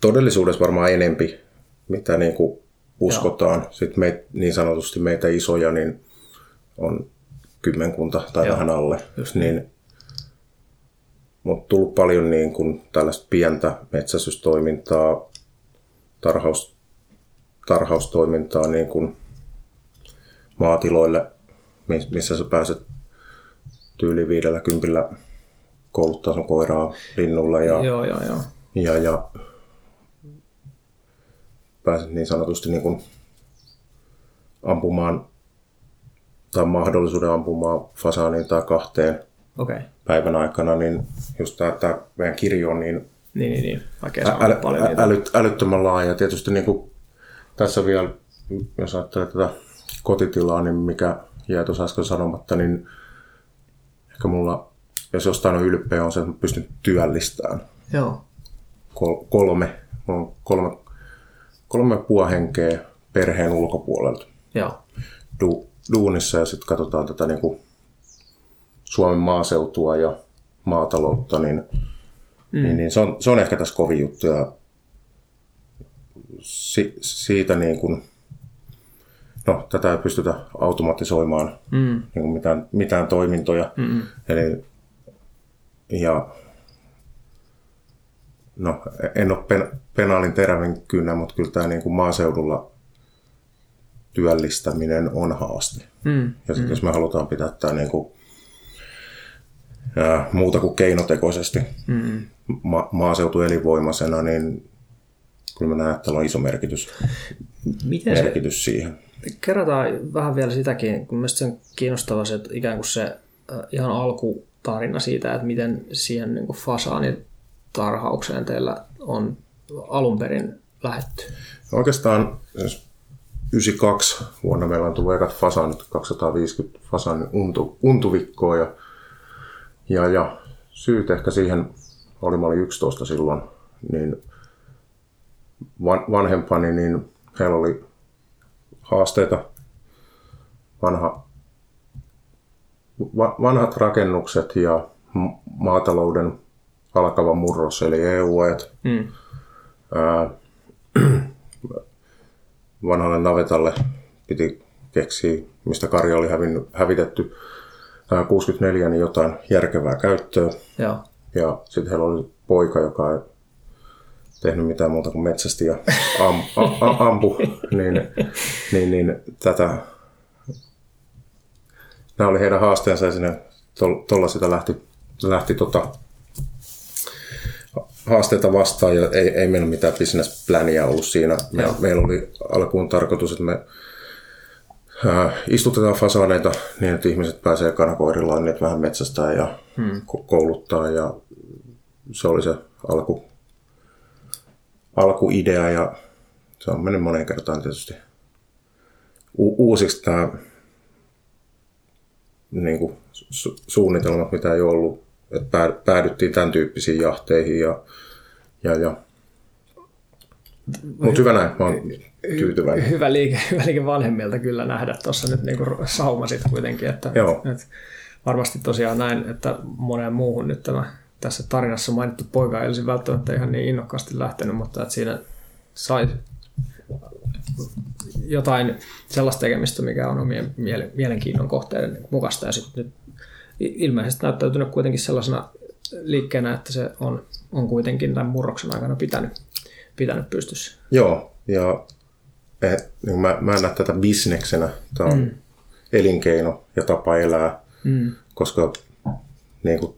todellisuudessa varmaan enempi mitä niin kuin uskotaan. Joo. Sitten niin sanotusti meitä isoja niin on kymmenkunta tai vähän alle niin, mutta tullut paljon niin kuin tällaista pientä metsästystoimintaa, tarhaustoimintaa niin kuin maatiloille, missä sä pääset tyyli 50 kouluttason koiraa linnulla ja ja pääset niin sanotusti niin kuin ampumaan tai mahdollisuuden ampumaan fasaaniin tai kahteen päivän aikana, niin just tämä meidän kirjo on niin. Älyttömän laaja. Tietysti niin kuin tässä vielä, jos ajattelee tätä kotitilaa, niin mikä jäi tuossa äsken sanomatta, niin ehkä mulla, jos jostain on ylpeä, on se, että mä pystyn työllistämään. Joo. Kolme puohenkeä perheen ulkopuolelta. Joo. Duunissa, ja sitten katsotaan tätä niin kuin Suomen maaseutua ja maataloutta, niin se on ehkä tässä kovin juttu. Ja siitä niin kuin, no, tätä ei pystytä automatisoimaan niin kuin mitään toimintoja. Mm-mm. Eli, ja no, en ole penaalin terävin kynä, mutta kyllä tämä niin kuin maaseudulla työllistäminen on haaste. Ja sitten jos me halutaan pitää tämä niin kuin, muuta kuin keinotekoisesti maaseutuelinvoimaisena, niin kyllä mä näen, että tällä on iso merkitys siihen. Kerrotaan vähän vielä sitäkin, kun mielestäni se on kiinnostavaa, että ikään kuin se ihan alkutarina siitä, että miten siihen niin kuin fasaanitarhaukseen teillä on alun perin lähdetty. Oikeastaan 1992 vuonna meillä on tullut ekat fasaanit, 250 fasaanin untuvikkoa ja syyt ehkä siihen oli, mä olin 11 silloin, niin vanhempani, niin heillä oli haasteita. Vanhat rakennukset ja maatalouden alkava murros, eli EU-ajat. Vanhalle navetalle piti keksiä, mistä karja oli hävitetty 64, niin jotain järkevää käyttöä. Joo. Ja sitten heillä oli poika, joka ei tehnyt mitään muuta kuin metsästi ja ampu, niin tätä. Nämä oli heidän haasteensa, ja sinne tuolla sitä lähti haasteita vastaan, ja ei meillä mitään business-pläniä ollut siinä. Meillä oli alkuun tarkoitus, että me istutetaan fasaaneita niin, että ihmiset pääsee kanakoirillaan, niin että vähän metsästää ja kouluttaa, ja se oli se alkuidea, ja se on mennyt moneen kertaan tietysti uusiksi tämä niin kuin suunnitelmat, mitä ei ollut, että päädyttiin tämän tyyppisiin jahteihin ja. Mut hyvä näin, mä oon tyytyväinen. Hyvä liike vanhemmilta kyllä nähdä tuossa nyt niinku sauma sit kuitenkin, että varmasti tosiaan näin, että moneen muuhun nyt tämä tässä tarinassa mainittu poika ei olisi välttämättä ihan niin innokkaasti lähtenyt, mutta että siinä sai jotain sellaista tekemistä, mikä on omien mielenkiinnon kohteiden mukaista, ja sitten nyt ilmeisesti näyttäytynyt kuitenkin sellaisena liikkeenä, että se on kuitenkin tämän murroksen aikana pitänyt pystyssä. Joo, ja niin mä en näe tätä bisneksenä. Tämä on elinkeino ja tapa elää, koska niin kuin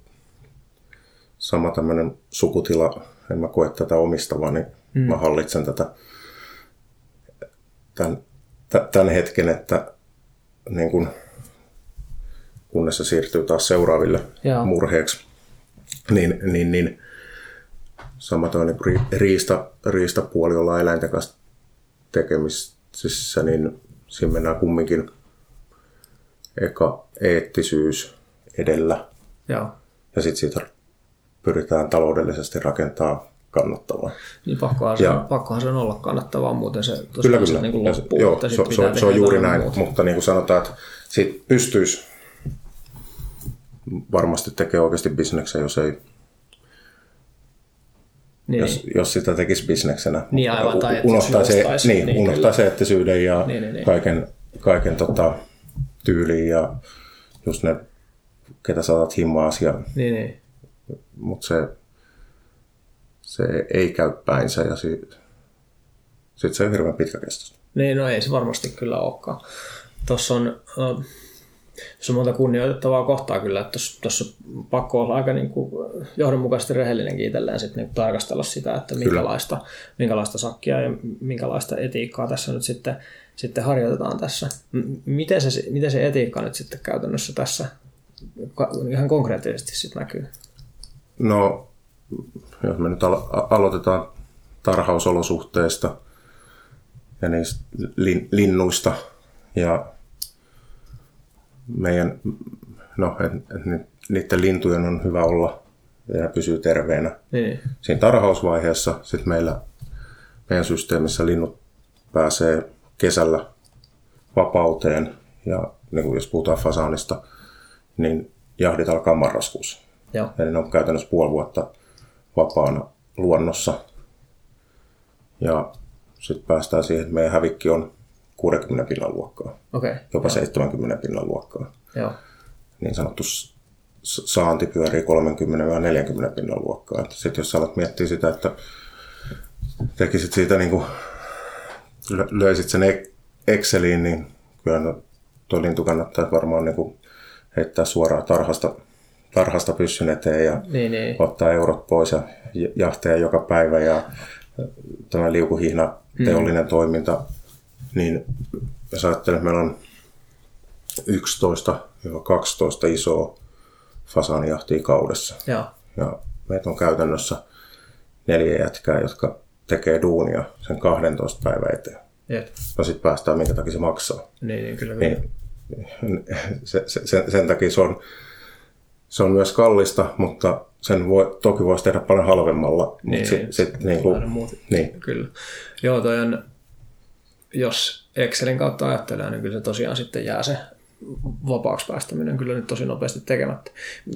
sama tämmöinen sukutila, en mä koe tätä omistavaa, niin mä hallitsen tätä tämän hetken, että niin kuin kunnes se siirtyy taas seuraaville murheeksi, niin sama toi niin riistapuoli, jolla eläinten kanssa tekemisissä, niin siinä mennään kumminkin eka eettisyys edellä. Ja sitten siitä pyritään taloudellisesti rakentaa kannattavaa. Niin pakkohan se on olla kannattavaa, muuten se kyllä. Niin kuin loppuu. Joo, se on juuri näin, mutta niin kuin sanotaan, että siitä pystyisi varmasti tekee oikeasti bisneksen, jos ei. Niin. Jos sitä tekisi bisneksenä, niin aivan, tai unohtaisi eettisyyden ja kaiken tyyliin ja just ne, ketä saatat himmaas. Niin. Mutta se ei käy päinsä, ja sit se on hirveän pitkäkestoista. Niin, no ei se varmasti kyllä olekaan. Tuossa on Se on monta kunnioitettavaa kohtaa kyllä, että tuossa on pakko olla aika niin kuin johdonmukaisesti rehellinenkin itselleen sitten niin tarkastella sitä, että minkälaista sakkia ja minkälaista etiikkaa tässä nyt sitten harjoitetaan tässä. Miten se etiikka nyt sitten käytännössä tässä ihan konkreettisesti sitten näkyy? No, jos me nyt aloitetaan tarhausolosuhteista ja niistä linnuista ja meidän, no, niiden lintujen on hyvä olla ja pysyy terveenä. Niin. Siinä tarhausvaiheessa sitten meidän systeemissä linnut pääsee kesällä vapauteen ja niin jos puhutaan fasaanista, niin jahdit alkaa marraskuussa. Joo. Eli ne on käytännössä puoli vuotta vapaana luonnossa ja sitten päästään siihen, että meidän hävikki on 60 pinnan luokkaa, okay, jopa 70 pinnan luokkaa. Joo. Niin sanottu saanti pyörii 30-40 pinnan luokkaa. Sitten jos alat miettiä sitä, että tekisit siitä, niin kuin löisit sen Exceliin, niin kyllä tuo lintu kannattaa varmaan niin kuin heittää suoraan tarhasta pyssyn eteen ja niin. Ottaa eurot pois ja jahteja joka päivä ja tämä liukuhihna teollinen toiminta. Niin jos ajattelen, että meillä on 11-12 isoa fasaanijahtia kaudessa. Joo. Ja meitä on käytännössä 4 jätkää, jotka tekee duunia sen 12 päivän eteen. Jep. No sitten päästään, minkä takia se maksaa. Niin kyllä. Niin, sen takia se on myös kallista, mutta sen toki voisi tehdä paljon halvemmalla. Niin, niin. Kyllä. Joo, toi on... Jos Excelin kautta ajattelee, niin kyllä se tosiaan sitten jää se vapaaksi päästäminen kyllä nyt tosi nopeasti tekemättä.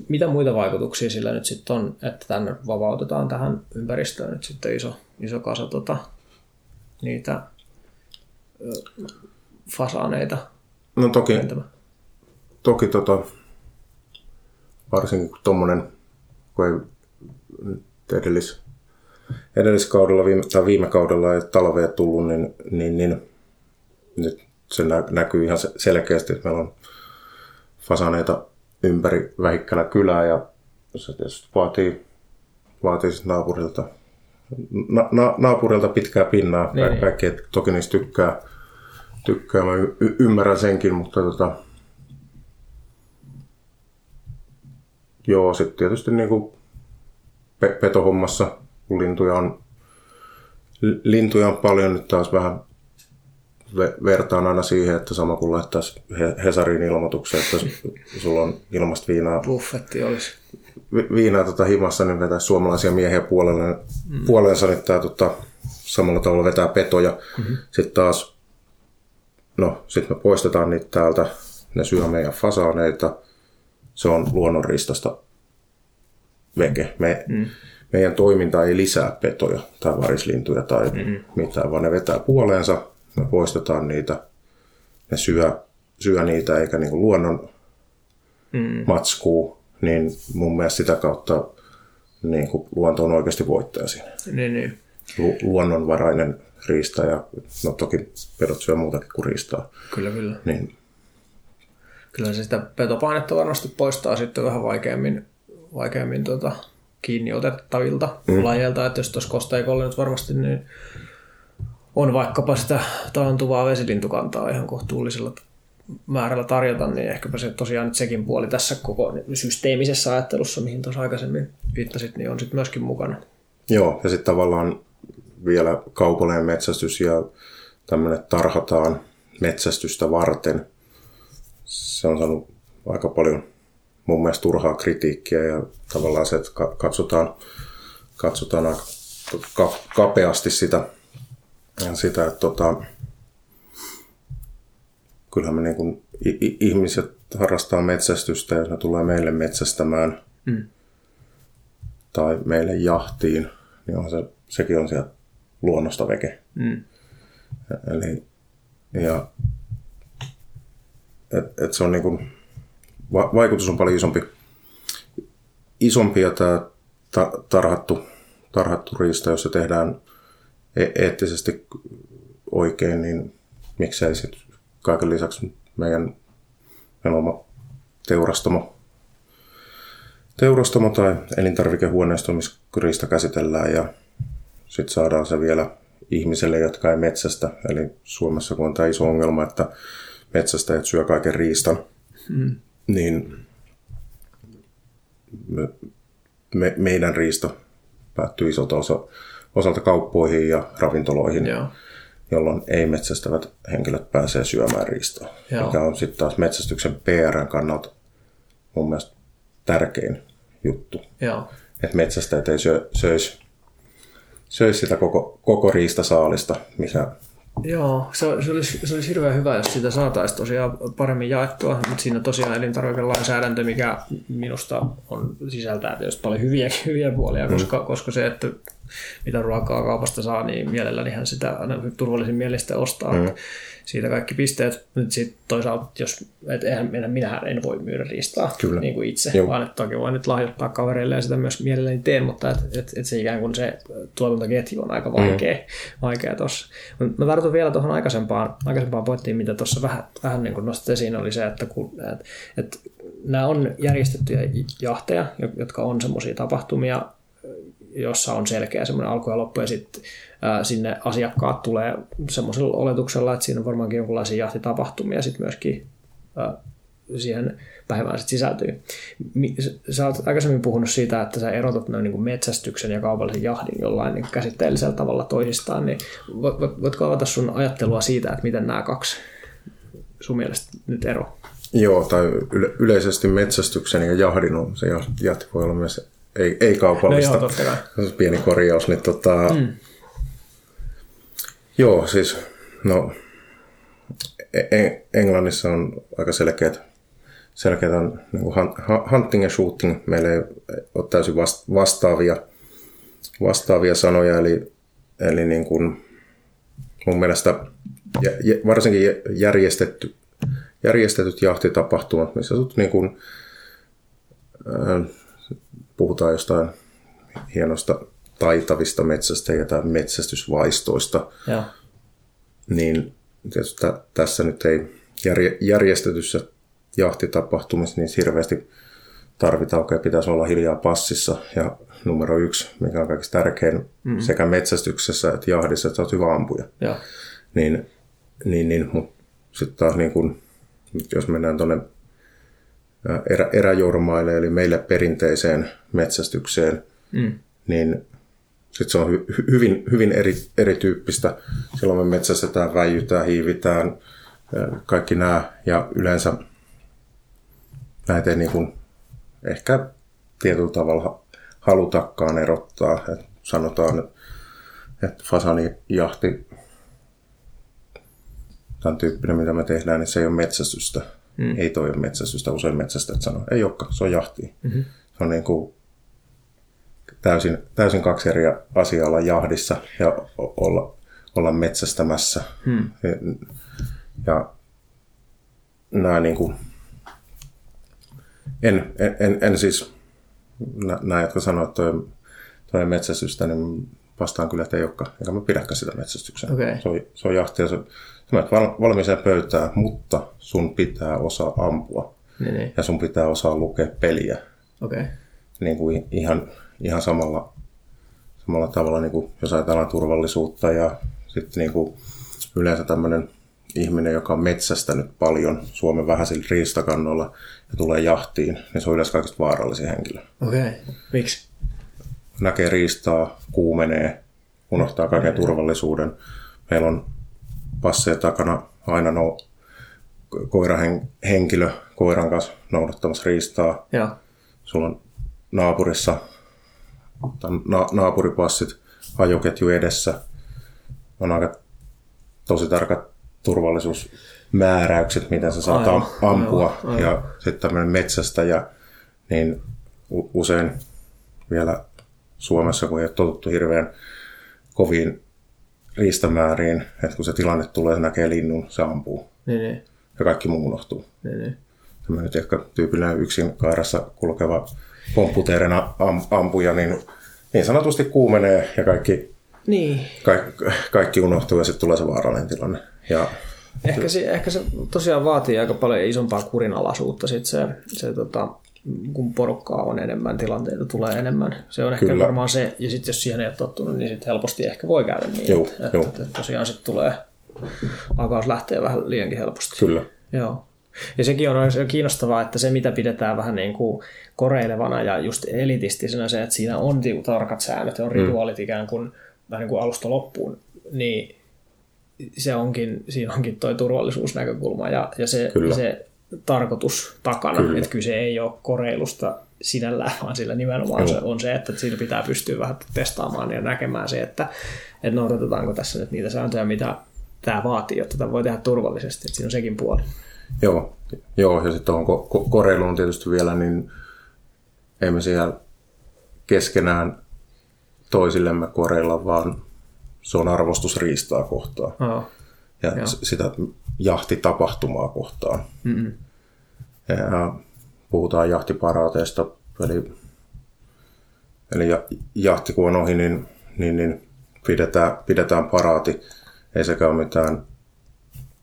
Mitä muita vaikutuksia sillä nyt sitten on, että tänne vapautetaan tähän ympäristöön nyt sitten iso kasa niitä fasaaneita? No toki, varsinkin kun tuommoinen, kun ei edelliskaudella tai viime kaudella ei talvea tullut, niin nyt se näkyy ihan selkeästi, että meillä on fasaneita ympäri Vähikkälä kylää ja se tietysti vaatii naapurilta, pitkää pinnaa. Niin. Kaikki toki niistä tykkää. Mä ymmärrän senkin, mutta joo, sitten tietysti niin kuin petohommassa Lintuja on paljon, nyt taas vähän vertaan aina siihen, että sama kuin laittaisi Hesarin ilmoitukseen, että jos sulla on ilmasta viinaa, buffetti olisi. Viinaa himassa, niin vetäisi suomalaisia miehiä puoleensa, niin tämä samalla tavalla vetää petoja. Mm-hmm. Sitten taas, sitten me poistetaan niitä täältä, ne syö meidän fasaaneita, se on luonnonristasta veke. Meidän toiminta ei lisää petoja tai varislintuja tai mitään, vaan ne vetää puoleensa, me poistetaan niitä, ne syö niitä eikä niin kuin luonnon matskuu, niin mun mielestä sitä kautta niin kuin luonto on oikeasti voittaja siinä. Niin. Luonnonvarainen riista ja no toki pedot syö muutakin kuin riistaa. Kyllä. Niin. Kyllä se sitä petopainetta varmasti poistaa sitten vähän vaikeammin kiinni otettavilta lajeilta, että jos tuossa kosteikolla nyt varmasti niin on vaikkapa sitä taantuvaa vesilintukantaa ihan kohtuullisella määrällä tarjota, niin ehkäpä se tosiaan nyt sekin puoli tässä koko systeemisessä ajattelussa, mihin tuossa aikaisemmin viittasit, niin on sitten myöskin mukana. Joo, ja sitten tavallaan vielä kaupallinen metsästys ja tämmöinen tarhataan metsästystä varten. Se on saanut aika paljon mun mielestä turhaa kritiikkiä ja tavallaan se, että katsotaan aika kapeasti sitä että kyllähän me niin kuin ihmiset harrastaa metsästystä ja ne tulee meille metsästämään tai meille jahtiin, niin on sekin on sieltä luonnosta veke. Eli ja et se on niin kuin vaikutus on paljon isompi ja tämä tarhattu riista, jos se tehdään eettisesti oikein, niin miksei sitten kaiken lisäksi meidän oma teurastamo tai elintarvikehuoneistumiskurista käsitellään ja sitten saadaan se vielä ihmiselle, jotka ei metsästä. Eli Suomessa kun on tämä iso ongelma, että metsästäjät syö kaiken riistan, niin meidän riista päättyy isolta osalta kauppoihin ja ravintoloihin, jolloin ei-metsästävät henkilöt pääsee syömään riistaa, mikä on sitten taas metsästyksen PR:n kannalta mun mielestä tärkein juttu. Että metsästäjät ei söisi sitä koko riistasaalista, mikä... Joo, se olisi hirveän hyvä, jos sitä saataisiin tosiaan paremmin jaettua, mutta siinä tosiaan elintarvikelainsäädäntö, mikä minusta on sisältää tietysti paljon hyviä puolia, koska se, että mitä ruokaa kaupasta saa, niin mielellänihän sitä aina turvallisin mielestä ostaa. Siitä kaikki pisteet. Nyt sitten toisaalta, jos, et minähän en voi myydä riistaa niin kuin itse, vaan että toki voin nyt lahjoittaa kavereille ja sitä myös mielelläni teen, mutta et se ikään kuin se tuotantoketju on aika vaikea tuossa. Mä tartun vielä tuohon aikaisempaan pointtiin, mitä tuossa vähän niin kuin nostit esiin, oli se, että et nämä on järjestettyjä jahteja, jotka on semmoisia tapahtumia, jossa on selkeä semmoinen alku ja loppu, ja sitten sinne asiakkaat tulee semmoisella oletuksella, että siinä on varmaankin jonkinlaisia jahtitapahtumia sitten myöskin siihen päivään sit sisältyy. Sä olet aikaisemmin puhunut siitä, että sä erotat noin niin metsästyksen ja kaupallisen jahdin jollain niin käsitteellisellä tavalla toisistaan, niin voitko avata sun ajattelua siitä, että miten nämä kaksi sun mielestä nyt eroavat? Joo, tai yleisesti metsästyksen ja jahdin on, se jahti voi olla myös ei kaupallista. No, pieni korjaus. Niin Joo, siis no, Englannissa on aika selkeät on niin kuin hunting ja shooting. Meillä ei ole täysin vastaavia sanoja. Eli niin kuin mun mielestä varsinkin järjestetyt jahtitapahtumat, missä sut niin kuin... Puhutaan jostain hienosta taitavista metsästäjä tai metsästysvaistoista. Ja. Niin tietysti tässä nyt ei järjestetyssä jahtitapahtumissa niin hirveästi tarvitaan, ja pitäisi olla hiljaa passissa. Ja numero 1, mikä on kaikista tärkein sekä metsästyksessä että jahdissa, että olet hyvä ampuja. Ja. Niin, mutta sitten taas niin kun, jos mennään tuonne eräjurmaille, eli meille perinteiseen metsästykseen, niin sitten se on hyvin erityyppistä. Silloin me metsästetään, väijytään, hiivitään, kaikki nämä, ja yleensä näitä ei niin kuin ehkä tietyllä tavalla halutakaan erottaa. Et sanotaan, että fasanijahti, tämän tyyppinen, mitä me tehdään, niin se ei ole metsästystä. Ei toi ole metsästystä. Usein metsästäjät sanoo, ei olekaan, se on jahtia. Se on niin kuin täysin kaksi eri asiaa, olla jahdissa ja olla metsästämässä. Ja nämä niin kuin, en siis, nämä jotka sanoo, että toi on metsästystä, niin vastaan kyllä, että ei olekaan. Eikä mä pidäkään sitä metsästyksenä. Okay. Se on jahtia. Sä valmiiseen pöytään, mutta sun pitää osaa ampua ja sun pitää osaa lukea peliä. Okay. Niin kuin ihan samalla tavalla, niin kuin jos ajatellaan turvallisuutta, ja sitten niin kuin yleensä tämmöinen ihminen, joka on metsästänyt paljon Suomen vähäisillä riistakannoilla ja tulee jahtiin, niin se on yleensä kaikista vaarallisin henkilö. Okay. Miksi? Näkee riistaa, kuumenee, unohtaa kaiken turvallisuuden. Meillä on passeja takana aina henkilö koiran kanssa noudattamassa riistaa. Ja. Sulla on naapurissa naapuripassit, ajoketju edessä. On aika tosi tarkat turvallisuusmääräykset, miten sä saat ampua. Aivan. Ja sitten tämmöinen metsästäjä, niin usein vielä Suomessa, kun ei ole totuttu hirveän koviin riistamääriin, että kun se tilanne tulee, se näkee linnun, se ampuu. Niin. Ja kaikki muu unohtuu. Niin. Tämä nyt ehkä tyypillinen yksin kairassa kulkeva pompputeeren ampuja, niin sanotusti kuumenee ja kaikki unohtuu, ja sitten tulee se vaarallinen tilanne. Ja Ehkä se tosiaan vaatii aika paljon isompaa kurinalaisuutta sit se kun porukkaa on enemmän, tilanteita tulee enemmän. Se on ehkä varmaan se, ja sitten jos siihen ei ole tottunut, niin sit helposti ehkä voi käydä niin, että tosiaan sitten tulee, alkaus lähtee vähän liiankin helposti. Kyllä. Joo. Ja sekin on kiinnostavaa, että se mitä pidetään vähän niin kuin koreilevana ja just elitistisenä se, että siinä on tarkat säännöt ja on rituaalit ikään kuin, vähän niin kuin alusta loppuun, niin siinä onkin toi turvallisuusnäkökulma ja se tarkoitus takana, että kyse ei ole koreilusta sinällään, vaan sillä nimenomaan se on se, että sillä pitää pystyä vähän testaamaan ja näkemään se, että noudatetaanko tässä nyt niitä sääntöjä, mitä tämä vaatii, jotta tämä voi tehdä turvallisesti, että siinä on sekin puoli. Joo, ja sitten tuohon koreiluun tietysti vielä, niin emme siellä keskenään toisillemme koreilla, vaan se on arvostusriistaa kohtaan ja sitä jahtitapahtumaa kohtaan. Ja puhutaan jahtiparaateista, eli jahti kun on ohi, niin pidetään paraati. Ei sekään ole mitään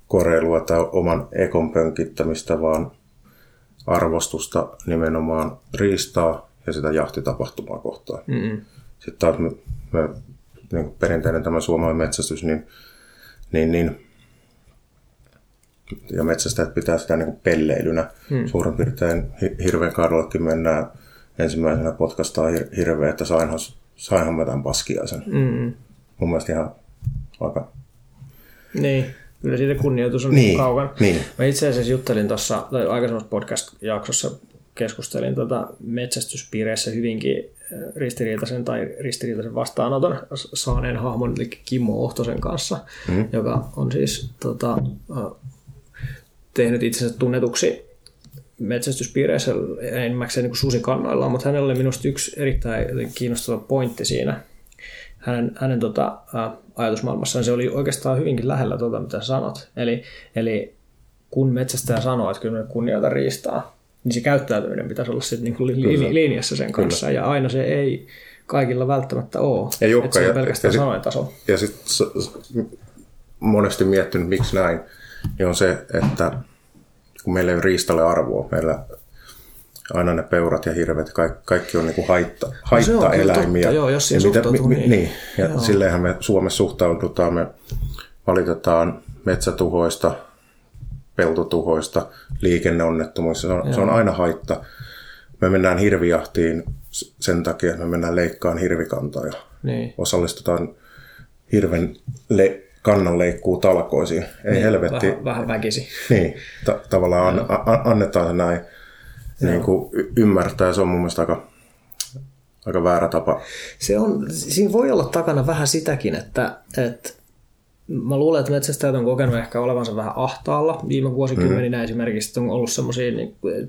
koreilua tai oman ekon pönkittämistä, vaan arvostusta nimenomaan riistaa ja sitä jahtitapahtumaa kohtaan. Sitten taas me niin perinteinen tämä suomalainen metsästys, niin ja metsästäjät pitää sitä niin pelleilynä. Suurin piirtein hirveän kaadollekin mennään ensimmäisenä potkastaa hirveä, että sainhan mä tämän paskiaisen. Mun mielestä ihan aika... Niin, kyllä siitä kunnioitus on niin kaukana. Niin. Mä itse asiassa juttelin tuossa, tai aikaisemmassa podcast-jaksossa keskustelin metsästyspiireissä hyvinkin ristiriitaisen vastaanoton saaneen hahmon, eli Kimo Ohtosen kanssa, joka on siis tehnyt itsensä tunnetuksi metsästyspiireissä enimmäkseen niin kuin susikannoillaan, mutta hänellä oli minusta yksi erittäin kiinnostava pointti siinä hänen ajatusmaailmassaan. Se oli oikeastaan hyvinkin lähellä mitä sanot. Eli kun metsästäjä sanoo, että kyllä me kunnioita riistaa, niin se käyttäytyminen pitäisi olla sitten niin kuin linjassa sen kanssa, ja aina se ei kaikilla välttämättä ole, että se on pelkästään sanojen taso. Ja sitten monesti miettinyt, miksi näin, niin on se, että kun meillä ei ole riistalle arvoa, meillä aina ne peurat ja hirvet, kaikki on niin kuin haittaeläimiä. Joo, jos siihen suhtautuu niin. Ja silleenhän me Suomessa suhtaudutaan, me valitetaan metsätuhoista, peltotuhoista, liikenneonnettomuissa, se on aina haitta. Me mennään hirvijahtiin sen takia, että me mennään leikkaan hirvikantaa ja osallistutaan hirven kannanleikkuu talkoisiin. Ei niin, helvetti. Vähän väkisi. Niin, tavallaan annetaan se näin niin kuin ymmärtää, se on mun mielestä aika väärä tapa. Siinä voi olla takana vähän sitäkin, että mä luulen, että metsästäjät on kokenut ehkä olevansa vähän ahtaalla viime vuosikymmeninä esimerkiksi, on ollut semmoisia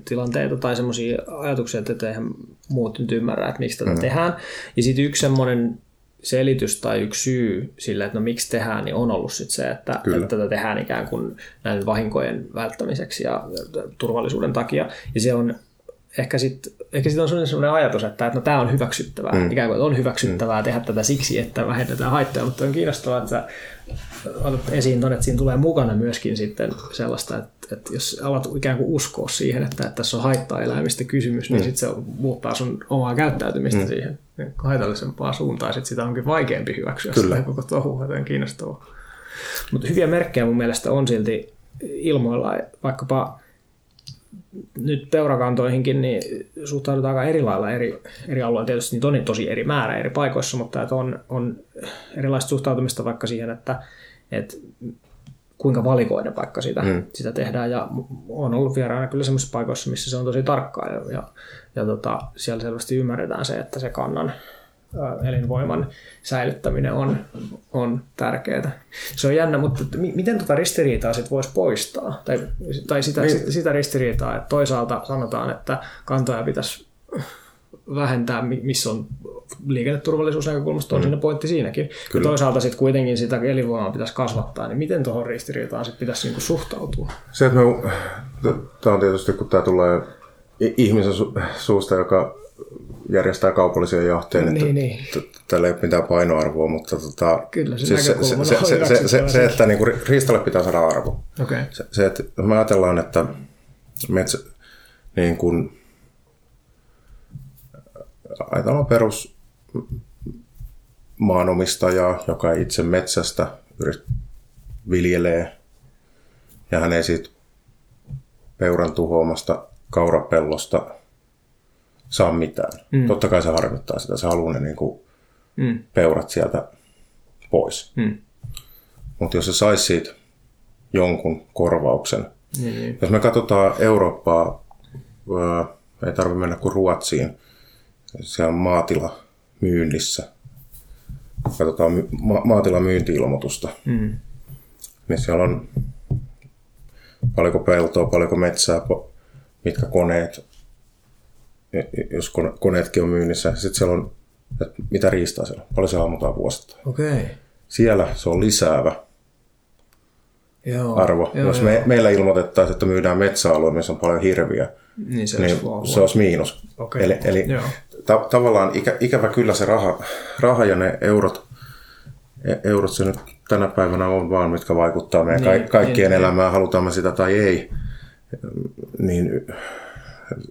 tilanteita tai semmoisia ajatuksia, että eihän muut nyt ymmärrä, että miksi tätä tehdään. Ja sitten yksi semmoinen selitys tai yksi syy sille, että no miksi tehdään, niin on ollut sit se, että tätä tehdään ikään kuin näiden vahinkojen välttämiseksi ja turvallisuuden takia. Ja se on Ehkä sitten on sellainen ajatus, että no, tämä on hyväksyttävää. Ikään kuin on hyväksyttävää tehdä tätä siksi, että vähennetään haittoja, mutta on kiinnostavaa, että otat esiin tuon, että siinä tulee mukana myöskin sitten sellaista, että jos alat ikään kuin uskoa siihen, että tässä on haittaa eläimistä kysymys, niin sitten se muuttaa sun omaa käyttäytymistä siihen haitallisempaan suuntaan. Sitten sitä onkin vaikeampi hyväksyä sitä koko touhua, joten kiinnostavaa. Mutta hyviä merkkejä mun mielestä on silti ilmoilla, vaikkapa nyt peurakantoihinkin niin suhtaudutaan aika eri lailla eri alueilla. Tietysti niitä on tosi eri määrä eri paikoissa, mutta että on erilaista suhtautumista vaikka siihen, että kuinka valikoiden vaikka sitä tehdään. Ja on ollut vieraana kyllä sellaisissa paikoissa, missä se on tosi tarkkaa. Ja siellä selvästi ymmärretään se, että se kannan elinvoiman säilyttäminen on tärkeää. Se on jännä, mutta miten ristiriitaa sit voisi poistaa? Tai sitä ristiriitaa, että toisaalta sanotaan, että kantoja pitäisi vähentää, missä on liikenneturvallisuusnäkökulmasta, on siinä pointti siinäkin. Ja toisaalta sit kuitenkin sitä elinvoimaa pitäisi kasvattaa, niin miten tuohon ristiriitaan sit pitäisi niinku suhtautua? Se, että tämä on tietysti, kun tämä tulee ihmisen suusta, joka järjestää kaupallisia jahteja, niin. Täällä ei ole mitään painoarvoa, mutta kyllä se että niinku riistalle pitää saada arvo. Okay. Se, että me ajatellaan, että metsä, niin kuin, ajatellaan perus maanomistajaa, joka itse metsästä viljelee, ja hän ei siitä peuran tuhoamasta kaurapellosta saa mitään. Mm. Totta kai se harmittaa sitä, se haluaa ne niinku peurat sieltä pois. Mm. Mutta jos se saisi siitä jonkun korvauksen. Mm. Jos me katsotaan Eurooppaa, ei tarvitse mennä kuin Ruotsiin, siellä on maatila myynnissä. Katsotaan maatila myynti-ilmoitusta, niin siellä on paljonko peltoa, paljonko metsää, mitkä koneet, jos koneetkin on myynnissä. Sitten siellä on, mitä riistaa siellä, paljon se ammutaan vuosittain. Okay. Siellä se on lisäävä arvo. Jos meillä ilmoitettaisiin, että myydään metsäalue, missä on paljon hirviä, niin se olisi miinus. Okay. Eli tavallaan ikävä kyllä se raha ja ne eurot se nyt tänä päivänä on vaan, mitkä vaikuttaa meidän kaikkien elämään, halutaan me sitä tai ei. Niin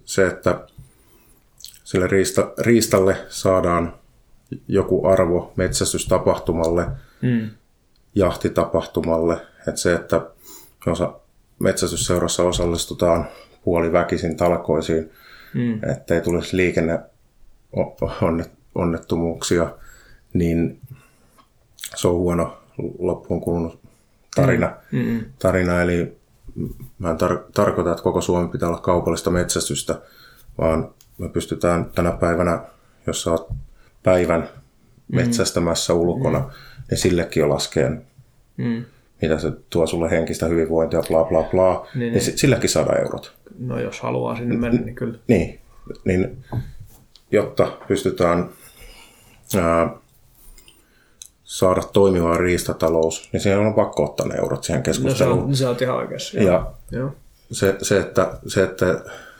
se, että sille riistalle saadaan joku arvo metsästystapahtumalle, jahtitapahtumalle. Että se, että metsästysseurassa osallistutaan puoliväkisin talkoisiin, ettei tulisi liikenneonnettomuuksia, niin se on huono loppuun kulunut tarina. Eli mä en tarkoita, että koko Suomi pitää olla kaupallista metsästystä, vaan me pystytään tänä päivänä, jos sä oot päivän metsästämässä ulkona, niin sillekin jo laskeen, mitä se tuo sulle henkistä hyvinvointia, bla bla bla, niin silläkin 100 eurot. No jos haluaa sinne mennä, niin kyllä. Niin, jotta pystytään saada toimiva riistatalous, niin siihen on pakko ottaa ne eurot siihen keskusteluun. No sä oot ihan oikeassa. Ja se, että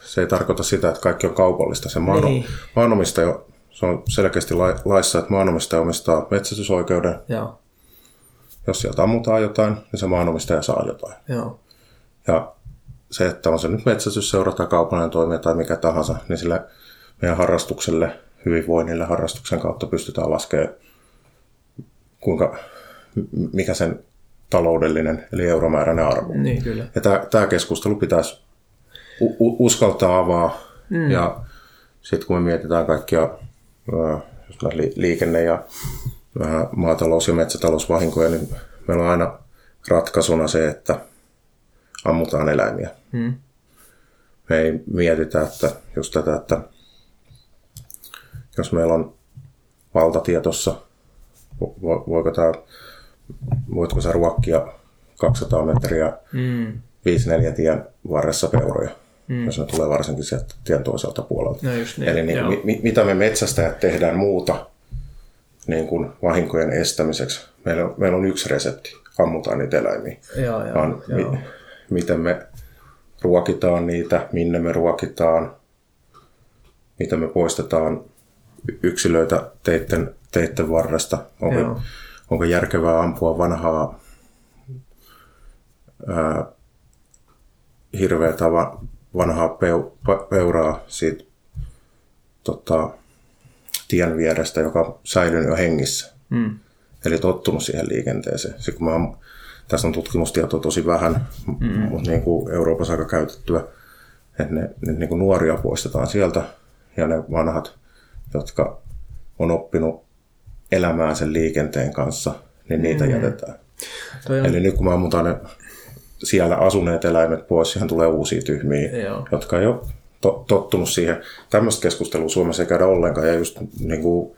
se ei tarkoita sitä, että kaikki on kaupallista. Se maanomistaja, se on selkeästi laissa, että maanomistaja omistaa metsästysoikeuden. Joo. Jos sieltä ammutaan jotain, niin se maanomistaja saa jotain. Joo. Ja se, että on se nyt metsästysseura tai kaupallinen toimija tai mikä tahansa, niin sille meidän harrastukselle, hyvinvoinnille, harrastuksen kautta pystytään laskemaan, mikä sen taloudellinen eli euromääräinen arvo. Niin, kyllä. Ja tämä keskustelu pitäisi uskaltaa avaa. Mm. Ja sitten kun me mietitään kaikkia liikenne- ja maatalous- ja metsätalousvahinkoja, niin meillä on aina ratkaisuna se, että ammutaan eläimiä. Mm. Me ei mietitä, että just tätä, että jos meillä on valtatiedossa, voitko sä ruokkia 200 metriä 5-4 tien varressa peuroja, jos ne tulee varsinkin sieltä tien toiselta puolelta. No niin, eli mitä me metsästäjät tehdään muuta niin kuin vahinkojen estämiseksi? Meillä on yksi resepti, ammutaan niitä eläimiä. Miten me ruokitaan niitä, minne me ruokitaan, miten me poistetaan yksilöitä teitten varresta, onko järkevää ampua vanhaa hirveä tai vanhaa peuraa siitä tien vierestä, joka on säilynyt jo hengissä. Mm. Eli tottunut siihen liikenteeseen. Tässä on tutkimustietoa tosi vähän, mutta niin kuin Euroopassa aika käytettyä, että ne niin kuin nuoria poistetaan sieltä ja ne vanhat, jotka on oppinut elämään sen liikenteen kanssa, niin niitä jätetään. Eli nyt kun mä ammutaan ne siellä asuneet eläimet pois, siihen tulee uusia tyhmiä, jotka ei ole tottunut siihen. Tämmöistä keskustelua Suomessa ei käydä ollenkaan, ja just niin kuin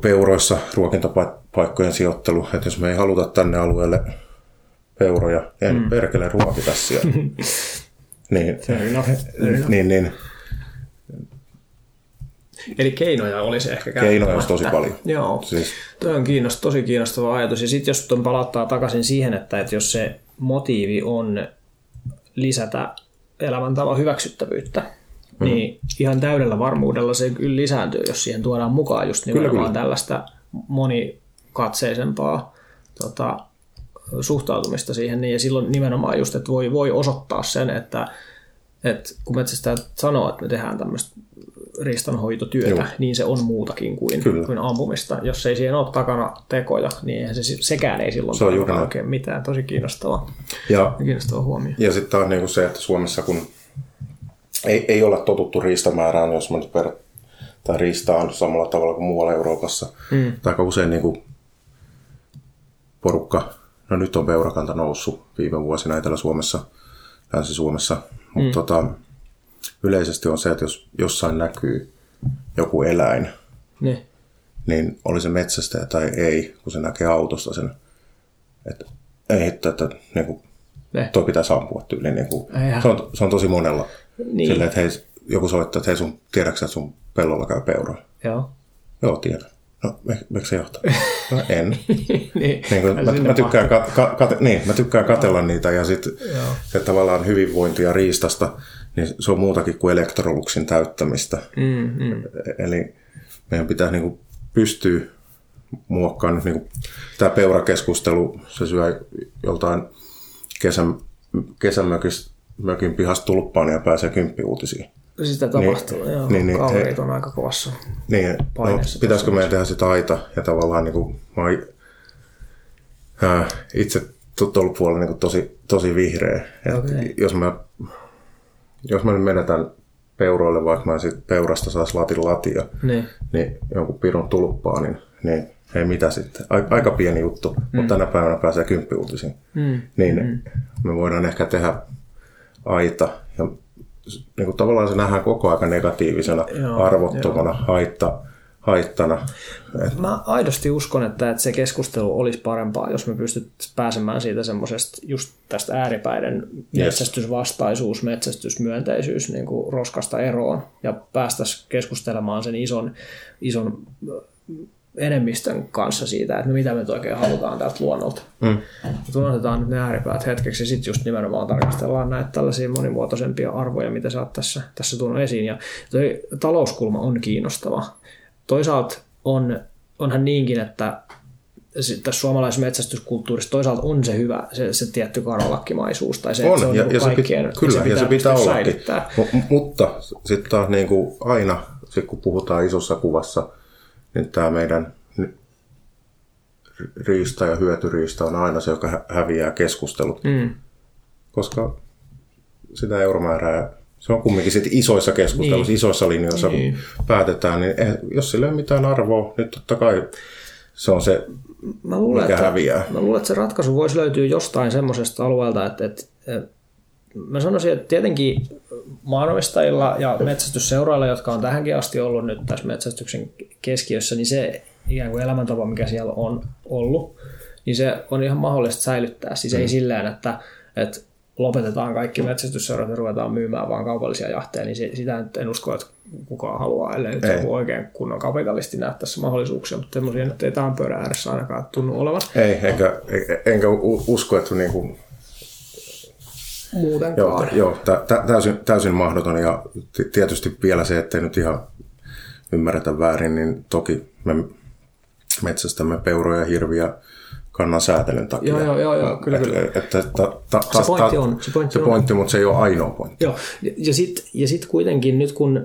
peuroissa ruokintapaikkojen sijoittelu, että jos me ei haluta tänne alueelle peuroja, ei nyt perkele ruokita siellä. Niin. Eli keinoja olisi ehkä käytettävä. Keinoja olisi tosi paljon. Joo, siis. Tuo on tosi kiinnostava ajatus. Ja sitten jos tuon palauttaa takaisin siihen, että jos se motiivi on lisätä elämäntavan hyväksyttävyyttä, niin ihan täydellä varmuudella se kyllä lisääntyy, jos siihen tuodaan mukaan just nimenomaan tällaista monikatseisempaa suhtautumista siihen. Niin, ja silloin nimenomaan just, että voi osoittaa sen, että kun metsästäjät sanoo, että me tehdään tämmöistä riistanhoitotyötä, niin se on muutakin kuin ampumista. Jos ei siihen ole takana tekoja, niin sekään ei silloin ole oikein mitään. Tosi kiinnostava huomio. Ja sitten on niinku se, että Suomessa kun ei olla totuttu riistamäärään, jos mä nyt tai riistaan samalla tavalla kuin muualla Euroopassa. Aika usein niinku porukka, no nyt on peurakanta noussut viime vuosina Etelä-Suomessa, Länsi-Suomessa, mutta yleisesti on se, että jos jossain näkyy joku eläin, niin oli se metsästäjä tai ei, kun se näkee autosta sen, että ei, että niinku, toi pitäisi ampua tyyliin. Niinku, se on tosi monella. Niin. Silleen, että hei, joku soittaa, että hei, tiedätkö että sun pellolla käy peura? Joo, tiedän. No, miksi se johtaa? No, en. Mä tykkään katsella niitä ja sitten se tavallaan hyvinvointi ja riistasta, niin se on muutakin kuin Electroluxin täyttämistä. Eli meidän pitää niinku pystyä muokkaamaan. Niinku, tämä peurakeskustelu, se syö joltain kesämökin pihasta tulppaan ja pääsee 10 uutisiin. Sitä tapahtuu, niin, kaverit on aika kovassa paineessa. No, pitäisikö meidän tehdä sitä aita ja tavallaan niinku, itse tuolla puolella niinku, tosi vihreä. Jos mä nyt menetän peuroille, vaikka mä sit peurasta saas latia, niin jonkun pirun tulppaa, niin ei mitä sitten. Aika pieni juttu, mutta tänä päivänä pääsee 10 uutisiin. Niin me voidaan ehkä tehdä aita ja niin kuin tavallaan se nähdään koko ajan negatiivisena, arvottomana, haittana. Mä aidosti uskon, että se keskustelu olisi parempaa, jos me pystyt pääsemään siitä semmoisesta just tästä ääripäiden metsästysvastaisuus, metsästysmyönteisyys niin kuin roskasta eroon ja päästäisiin keskustelemaan sen ison enemmistön kanssa siitä, että mitä me nyt oikein halutaan tältä luonnolta. Unohdetaan nyt ne ääripäät hetkeksi ja sitten just nimenomaan tarkastellaan näitä tällaisia monimuotoisempia arvoja, mitä sä oot tässä tuonut esiin. Ja toi talouskulma on kiinnostava. Toisaalta onhan niinkin, että tässä suomalaisessa metsästyskulttuurissa toisaalta on se hyvä, se tietty karvalakkimaisuus tai se, on, se on ja kaikkien, ja se pitää ollakin. Mutta sitten taas niin kuin aina, sit kun puhutaan isossa kuvassa, niin tämä meidän riista ja hyötyriista on aina se, joka häviää keskustelut, koska sitä euromäärää, se on kumminkin sit isoissa keskusteluissa, isoissa linjoissa kun päätetään, niin jos sillä ei ole mitään arvoa, niin totta kai se on se, mikä häviää. Mä luulen, että se ratkaisu voisi löytyä jostain semmoisesta alueelta, että mä sanoisin, että tietenkin maanomistajilla ja metsästysseuroilla, jotka on tähänkin asti ollut nyt tässä metsästyksen keskiössä, niin se ikään kuin elämäntapa, mikä siellä on ollut, niin se on ihan mahdollista säilyttää. Siis ei silleen, että lopetetaan kaikki metsästysseurat ja ruvetaan myymään vaan kaupallisia jahteja, niin sitä nyt en usko, että kukaan haluaa, ellei nyt joku oikein kunnon kapitalisti näe tässä mahdollisuuksia, mutta semmoisia nyt ei tähän pöydän ääressä ainakaan tunnu olevan. Ei, enkä usko, että niinku muutenkaan. Joo, täysin mahdoton ja tietysti vielä se, ettei nyt ihan ymmärretä väärin, niin toki me metsästämme peuroja, hirviä kannan säätelyn takia. Joo, kyllä. Se pointti, mutta se ei ole ainoa pointti. Joo, ja sitten kuitenkin nyt kun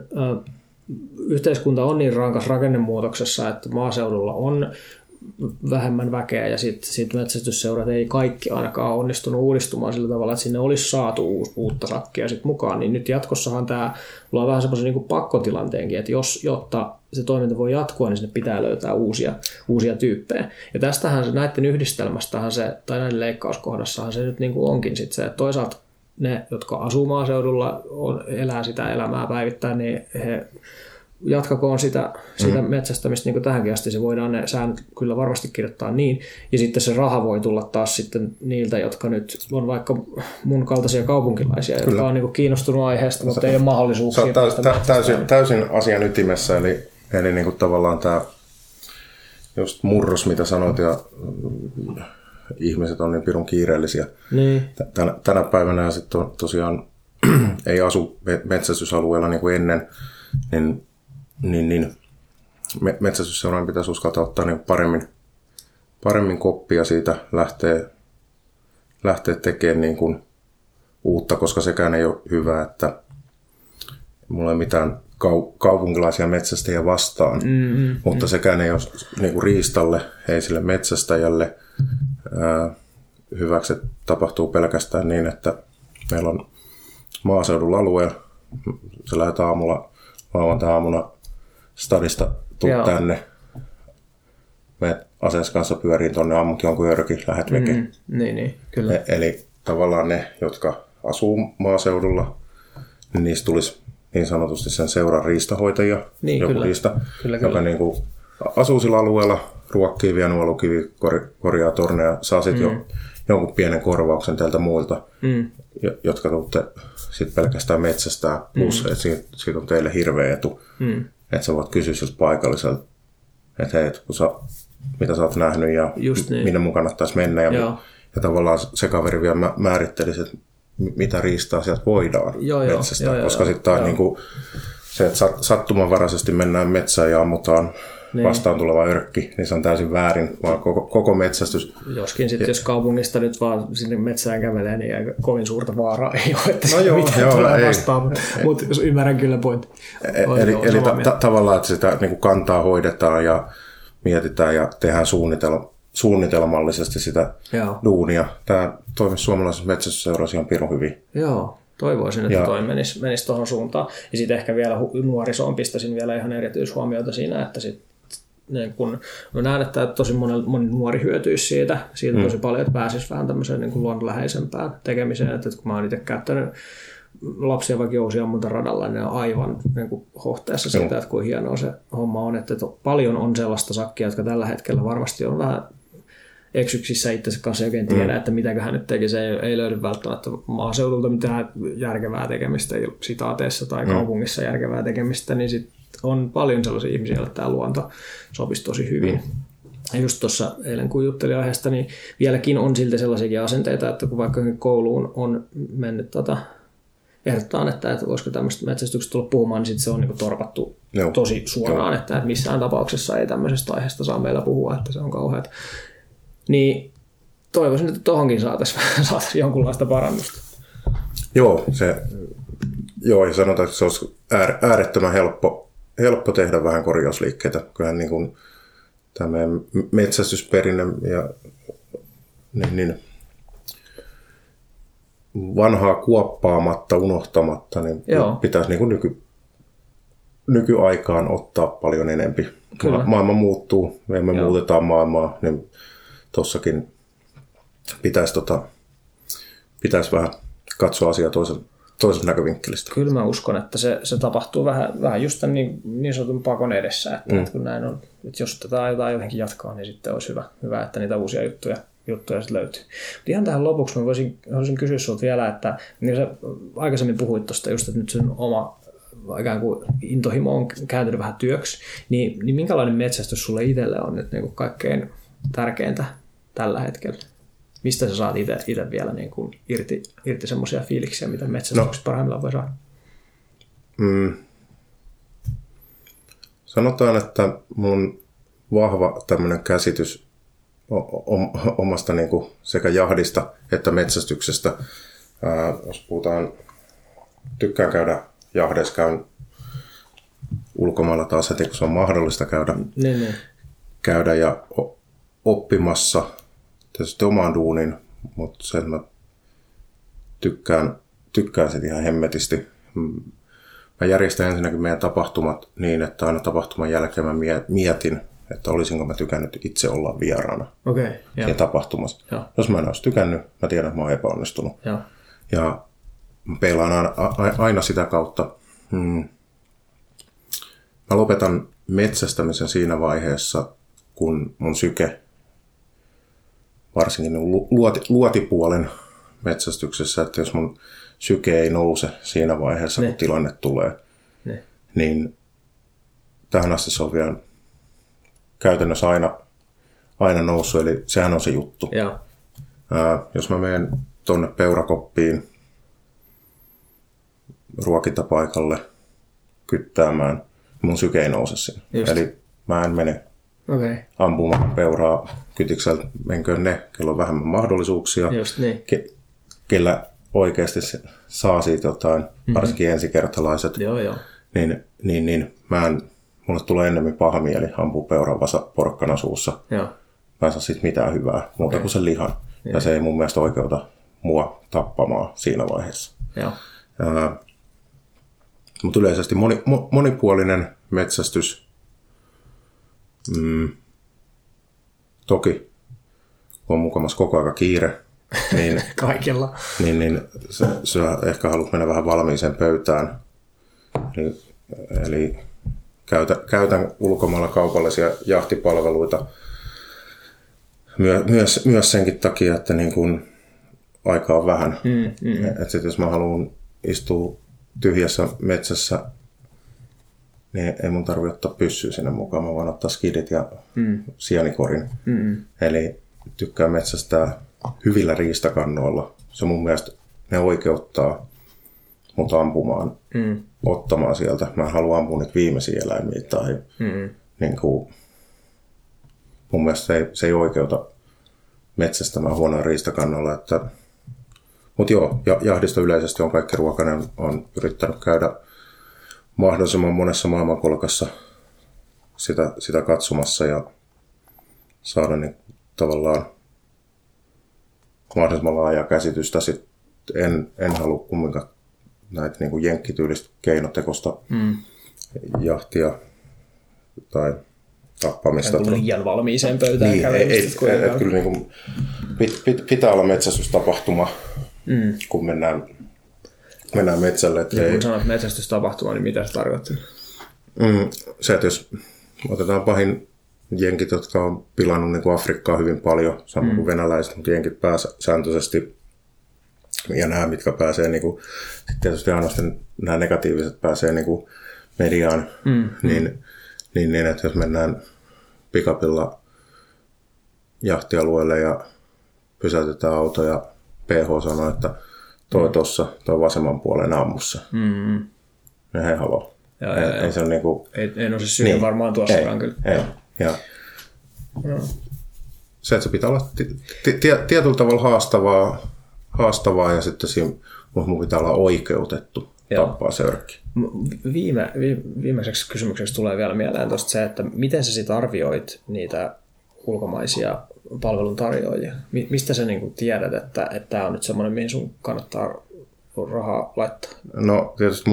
yhteiskunta on niin rankas rakennemuutoksessa, että maaseudulla on vähemmän väkeä ja sitten metsästysseurat ei kaikki ainakaan onnistunut uudistumaan sillä tavalla, että sinne olisi saatu uutta sakkia sitten mukaan, niin nyt jatkossahan tämä luo vähän semmoisen niin kuin pakkotilanteenkin, että jotta se toiminta voi jatkua, niin sinne pitää löytää uusia tyyppejä. Ja tästähän näiden yhdistelmästähän se, tai näiden leikkauskohdassahan se nyt niin kuin onkin sitten se, että toisaalta ne, jotka asuu maaseudulla, elää sitä elämää päivittäin, niin he jatkakoon sitä metsästämistä niin kuin tähänkin asti. Se voidaan ne säännöt kyllä varmasti kirjoittaa niin. Ja sitten se raha voi tulla taas sitten niiltä, jotka nyt on vaikka mun kaltaisia kaupunkilaisia, jotka on niin kuin kiinnostunut aiheesta, mutta ei ole mahdollisuuksia. Täysin asian ytimessä. Eli niin kuin tavallaan tämä just murros, mitä sanoit, ja ihmiset on niin pirun kiireellisiä tänä päivänä. Ja sitten tosiaan ei asu metsästysalueella niin kuin ennen, niin metsästysseuran pitäisi uskaltaa ottaa niin paremmin koppia siitä lähteä tekemään niin kuin uutta, koska sekään ei ole hyvä, että mulla ei mitään kaupunkilaisia metsästäjiä vastaan, mutta sekään ei ole niin kuin riistalle, ei sille metsästäjälle hyväksi, että tapahtuu pelkästään niin, että meillä on maaseudulla alueella, se lähdetään lauantai-aamuna stadista, tuut tänne, menet aseessa kanssa pyöriin tuonne, ammut jonkun jörkin, lähdet vekeen. Niin, kyllä. Eli tavallaan ne, jotka asuu maaseudulla, niin niistä tulisi niin sanotusti sen seuran riistahoitaja, niin, joku riista, joka niin kuin asuu sillä alueella, ruokkii, vie nuolukiviä, korjaa torneja, saa sitten jonkun pienen korvauksen tältä muilta, jotka tuutte sit pelkästään metsästää, plus että siitä on teille hirveä etu, että sä voit kysyä siltä paikalliselta, että hei, kun mitä sä oot nähnyt ja niin, minne mun kannattaisi mennä, ja tavallaan se kaveri vielä määrittelisi, että mitä riistaa sieltä voidaan metsästää, koska sitten taas niinku se, että sattumanvaraisesti mennään metsään ja ammutaan vastaan tuleva örkki, niin se on täysin väärin, vaan koko metsästys. Joskin sitten, jos kaupungista nyt vaan sinne metsään kävelee, niin kovin suurta vaaraa ei ole, että mitään tulee vastaan, mutta jos ymmärrän kyllä pointin. Eli tavallaan, että sitä niin kuin kantaa hoidetaan ja mietitään ja tehdään suunnitelmallisesti sitä duunia. Tämä toimisi suomalaisessa metsästysseurassa ihan pirun hyvin. Joo. Toivoisin, että toi menisi tuohon suuntaan. Ja sitten ehkä vielä nuorisoon pistäisin vielä ihan erityishuomiota siinä, että sit, niin kun, mä näen, että tosi moni nuori hyötyisi siitä tosi paljon, että pääsisi vähän tämmöiseen niin luonnonläheisempään tekemiseen. Että kun mä oon itse käyttänyt lapsia vaikka jousiammunta radalla, niin on aivan niin kuin hohteessa siitä, että kuinka hienoa se homma on. Että paljon on sellaista sakkia, jotka tällä hetkellä varmasti on vähän eksyksissä itsensä kanssa, ei oikein tiedä, että mitäköhän nyt tekisi. Ei löydy välttämättä maaseudulta mitään järkevää tekemistä sitaateissa tai kaupungissa järkevää tekemistä, niin sit on paljon sellaisia ihmisiä, joille tämä luonto sopisi tosi hyvin. Ja just tuossa eilen, kun juttelin aiheesta, niin vieläkin on silti sellaisia asenteita, että kun vaikka kouluun on mennyt ehdotetaan, että voisiko tämmöistä metsästyksestä tulla puhumaan, niin sitten se on niinku torpattu tosi suoraan, että missään tapauksessa ei tämmöisestä aiheesta saa meillä puhua, että se on kauheat. Niin toivoisin, että tuohonkin saataisiin jonkunlaista parannusta. Ja sanotaan, että se olisi äärettömän helppo tehdä vähän korjausliikkeitä. Kyllähän niin kuin tämä metsästysperinne ja niin vanhaa kuoppaamatta, unohtamatta, niin pitäisi niin kuin nykyaikaan ottaa paljon enempi. Maailma muuttuu, me muutetaan maailmaa, niin tuossakin pitäisi, pitäisi vähän katsoa asiaa toisen näkövinkkelistä. Kyllä mä uskon, että se tapahtuu vähän just tämän niin sanotun pakon edessä, että kun näin on, että jos tätä aiotaan jotenkin jatkaa, niin sitten olisi hyvä että niitä uusia juttuja sitten löytyy. Mutta ihan tähän lopuksi mä voisin kysyä sinulta vielä, että niin sä aikaisemmin puhuit tuosta just, että nyt sun oma ikään kuin intohimo on kääntynyt vähän työksi, niin minkälainen metsästys sulle itselle on nyt niin kuin kaikkein tärkeintä tällä hetkellä? Mistä sä saat itse vielä niin kuin irti semmoisia fiiliksiä, mitä metsästyksessä parhaimmillaan voi saada? Sanotaan, että mun vahva tämmöinen käsitys omasta niin kuin sekä jahdista että metsästyksestä. Jos puhutaan, tykkään käydä jahdeissa, käyn ulkomailla taas heti, kun se on mahdollista käydä ja oppimassa tietysti oman duunin, mutta sen mä tykkään sitä ihan hemmetisti. Mä järjestän ensinnäkin meidän tapahtumat niin, että aina tapahtuman jälkeen mä mietin, että olisinko mä tykännyt itse olla vieraana siinä tapahtumassa. Ja. Jos mä en olisi tykännyt, mä tiedän, että mä oon epäonnistunut. Ja mä peilaan aina sitä kautta. Mä lopetan metsästämisen siinä vaiheessa, kun mun syke, varsinkin luotipuolen metsästyksessä, että jos mun syke ei nouse siinä vaiheessa, kun tilanne tulee, niin tähän asti se on vielä käytännössä aina noussut, eli sehän on se juttu. Jos mä menen tuonne peurakoppiin ruokintapaikalle kyttäämään, mun syke ei nouse sinne. Just. Eli mä en mene ampumaan peuraa kytikseltä, menköön ne, kello on vähemmän mahdollisuuksia. Just niin. Kyllä oikeasti saa siitä jotain, varsinkin ensikertalaiset, niin mulle tulee enemmän paha mieli ampua peuran porkkana suussa. Joo. Mä en saa siitä mitään hyvää, muuta kuin sen lihan. Ja se ei mun mielestä oikeuta mua tappamaan siinä vaiheessa. Mutta yleisesti monipuolinen metsästys. Toki, kun on mukamassa koko aika kiire, niin, kaikilla. Niin sä ehkä haluat mennä vähän valmiiseen pöytään. Eli käytän ulkomailla kaupallisia jahtipalveluita myös senkin takia, että niin kun aikaa on vähän. Että jos mä haluan istua tyhjässä metsässä, niin ei mun tarvitse ottaa pyssyä sinne mukaan. Mä voin ottaa skidit ja sianikorin. Eli tykkään metsästää hyvillä riistakannoilla. Se mun mielestä ne oikeuttaa mut ampumaan, ottamaan sieltä. Mä en halua ampua niitä viimeisiä eläimiä. Tai niin kuin, mun mielestä se ei oikeuta metsästämään huonoa riistakannoilla. Mutta joo, jahdista yleisesti on kaikki ruokainen. On yrittänyt käydä mahdollisimman monessa maailmankolkassa sitä katsomassa ja saada niin tavallaan mahdollisimman laajaa käsitystä. Sit en halua kumminkaan näitä niin kuin jenkkityylistä keinotekosta jahtia tai tappamista. En tullut liian valmiiseen pöytään käymistä. Ei, kyllä niin kuin pitää olla metsästystapahtuma, kun mennään metsälle. Niin, kun sanot metsästystapahtuma, niin mitä se tarkoittaa? Se, että jos otetaan pahin jenkit, jotka on pilannut niin kuin Afrikkaa hyvin paljon, samoin kuin venäläiset, mutta jenkit pääsääntöisesti, ja nämä, mitkä pääsee, niin kuin, tietysti ainoastaan nämä negatiiviset pääsee niin kuin mediaan, niin että jos mennään pikapilla jahtialueelle ja pysäytetään auto ja PH sanoo, että toi tuossa, toi vasemman puolen ammussa. Ja he haloo. Ei se ole niinku... En ole se syy niin, varmaan tuossakaan kyllä. Se, että se pitää olla tietyllä tavalla haastavaa ja sitten siinä mun pitää olla oikeutettu tappaa sörkki. Viimeiseksi kysymykseksi tulee vielä mieleen tuosta se, että miten sä sit arvioit niitä ulkomaisia palveluntarjoajia? Mistä sä niin tiedät, että tämä on nyt semmoinen, mihin sun kannattaa rahaa laittaa? No tietysti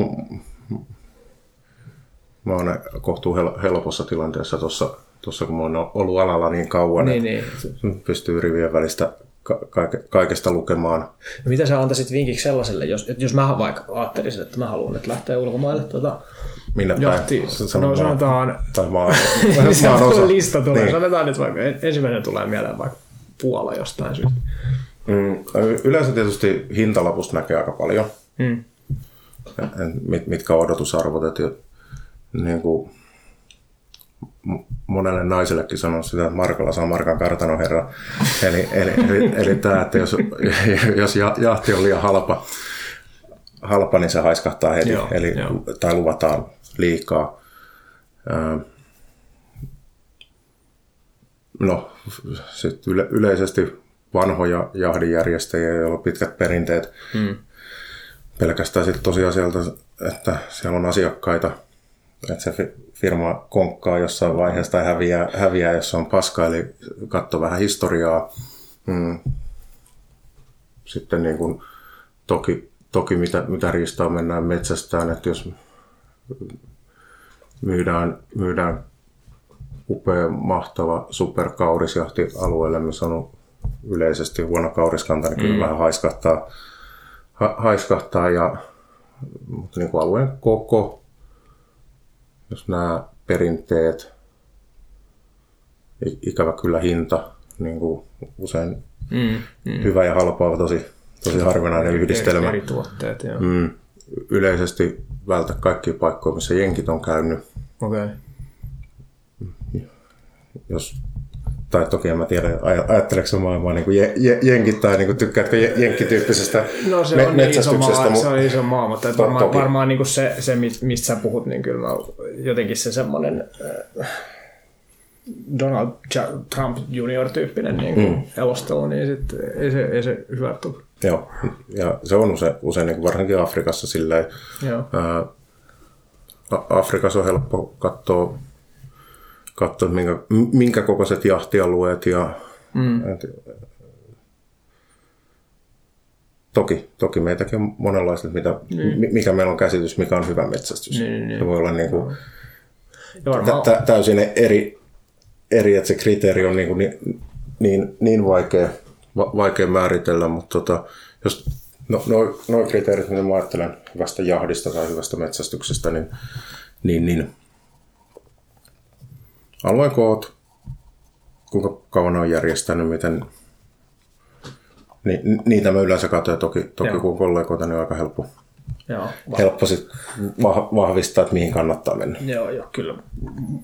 mä oon kohtuu helpossa tilanteessa tuossa, kun mä oon ollut alalla niin kauan, niin. Pystyy rivien välistä kaikesta lukemaan. No, mitä sä antaisit vinkiksi sellaiselle, jos mä vaikka ajattelisin, että mä haluan, että lähtee ulkomaille minne päin? No sanotaan... Tai maan lista tulee. Niin. Sanotaan nyt vaikka, ensimmäinen tulee mieleen vaikka Puola jostain syystä. Yleensä tietysti hintalapusta näkee aika paljon. Mitkä odotusarvot, että niin kuin monelle naisellekin sanon sitä, että markalla saa markan kartano herra. Eli tämä, että jos jahti on liian halpa, niin se haiskahtaa heti. Eli tai luvataan liikaa. No, sitten yleisesti vanhoja jahdinjärjestäjiä, joilla on pitkät perinteet. Pelkästään sitten tosiasialta, että siellä on asiakkaita. Että se firma konkkaa jossain vaiheessa tai häviää jos on paska, eli katso vähän historiaa. Sitten niin kuin, toki mitä riistaa mennään metsästään, että jos myydään upea, mahtava superkaurisjahti alueelle, missä on yleisesti huono kauriskanta, niin kyllä vähän haiskahtaa ja mutta niin kuin alueen koko. Jos nämä perinteet, ikävä kyllä hinta, niin kuin usein hyvä ja halpa on tosi harvinainen yhdistelmä. Eri tuotteet, joo. Yleisesti vältä kaikkia paikkoja, missä jenkit on käynyt. Okei. Jos tai toki en mä tiedä, ajatteleeko se maailmaa niin kuin jenkit tai niin kuin tykkäätkö jenkkityyppisestä metsästyksestä? No se on iso maa, mutta varmaan niin kuin se, mistä sä puhut, niin kyllä mä jotenkin se semmoinen Donald Trump Jr.-tyyppinen niin kuin elostelu, niin sit ei se hyvä tule. Joo, ja se on usein niin kuin varsinkin Afrikassa silleen. Afrikassa on helppo katsoa minkä kokoiset jahtialueet ja toki meitäkin on monenlaista, mikä meillä on käsitys, mikä on hyvä metsästys. Se voi olla niin kuin täysin eri, että se kriteeri on niin vaikea määritellä, mutta jos nuo kriteerit, mitä mä ajattelen hyvästä jahdista tai hyvästä metsästyksestä, niin alueen koot, kuinka kauan on järjestänyt, miten niitä mä yleensä katsoin, ja toki kun kollegoita, niin on aika helppo sit vahvistaa, että mihin kannattaa mennä. Joo, kyllä.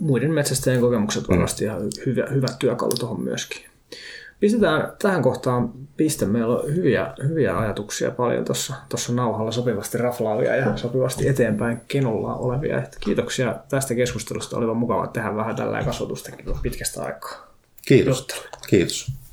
Muiden metsästäjien kokemukset on varmasti ihan hyvä työkalu tuohon myöskin. Pistetään tähän kohtaan piste. Meillä on hyviä ajatuksia paljon tuossa nauhalla, sopivasti raflaavia ja sopivasti eteenpäin kenollaan olevia. Kiitoksia tästä keskustelusta. Olipa mukava tehdä vähän tällä kasvatustakin pitkästä aikaa. Kiitos. Kiitos.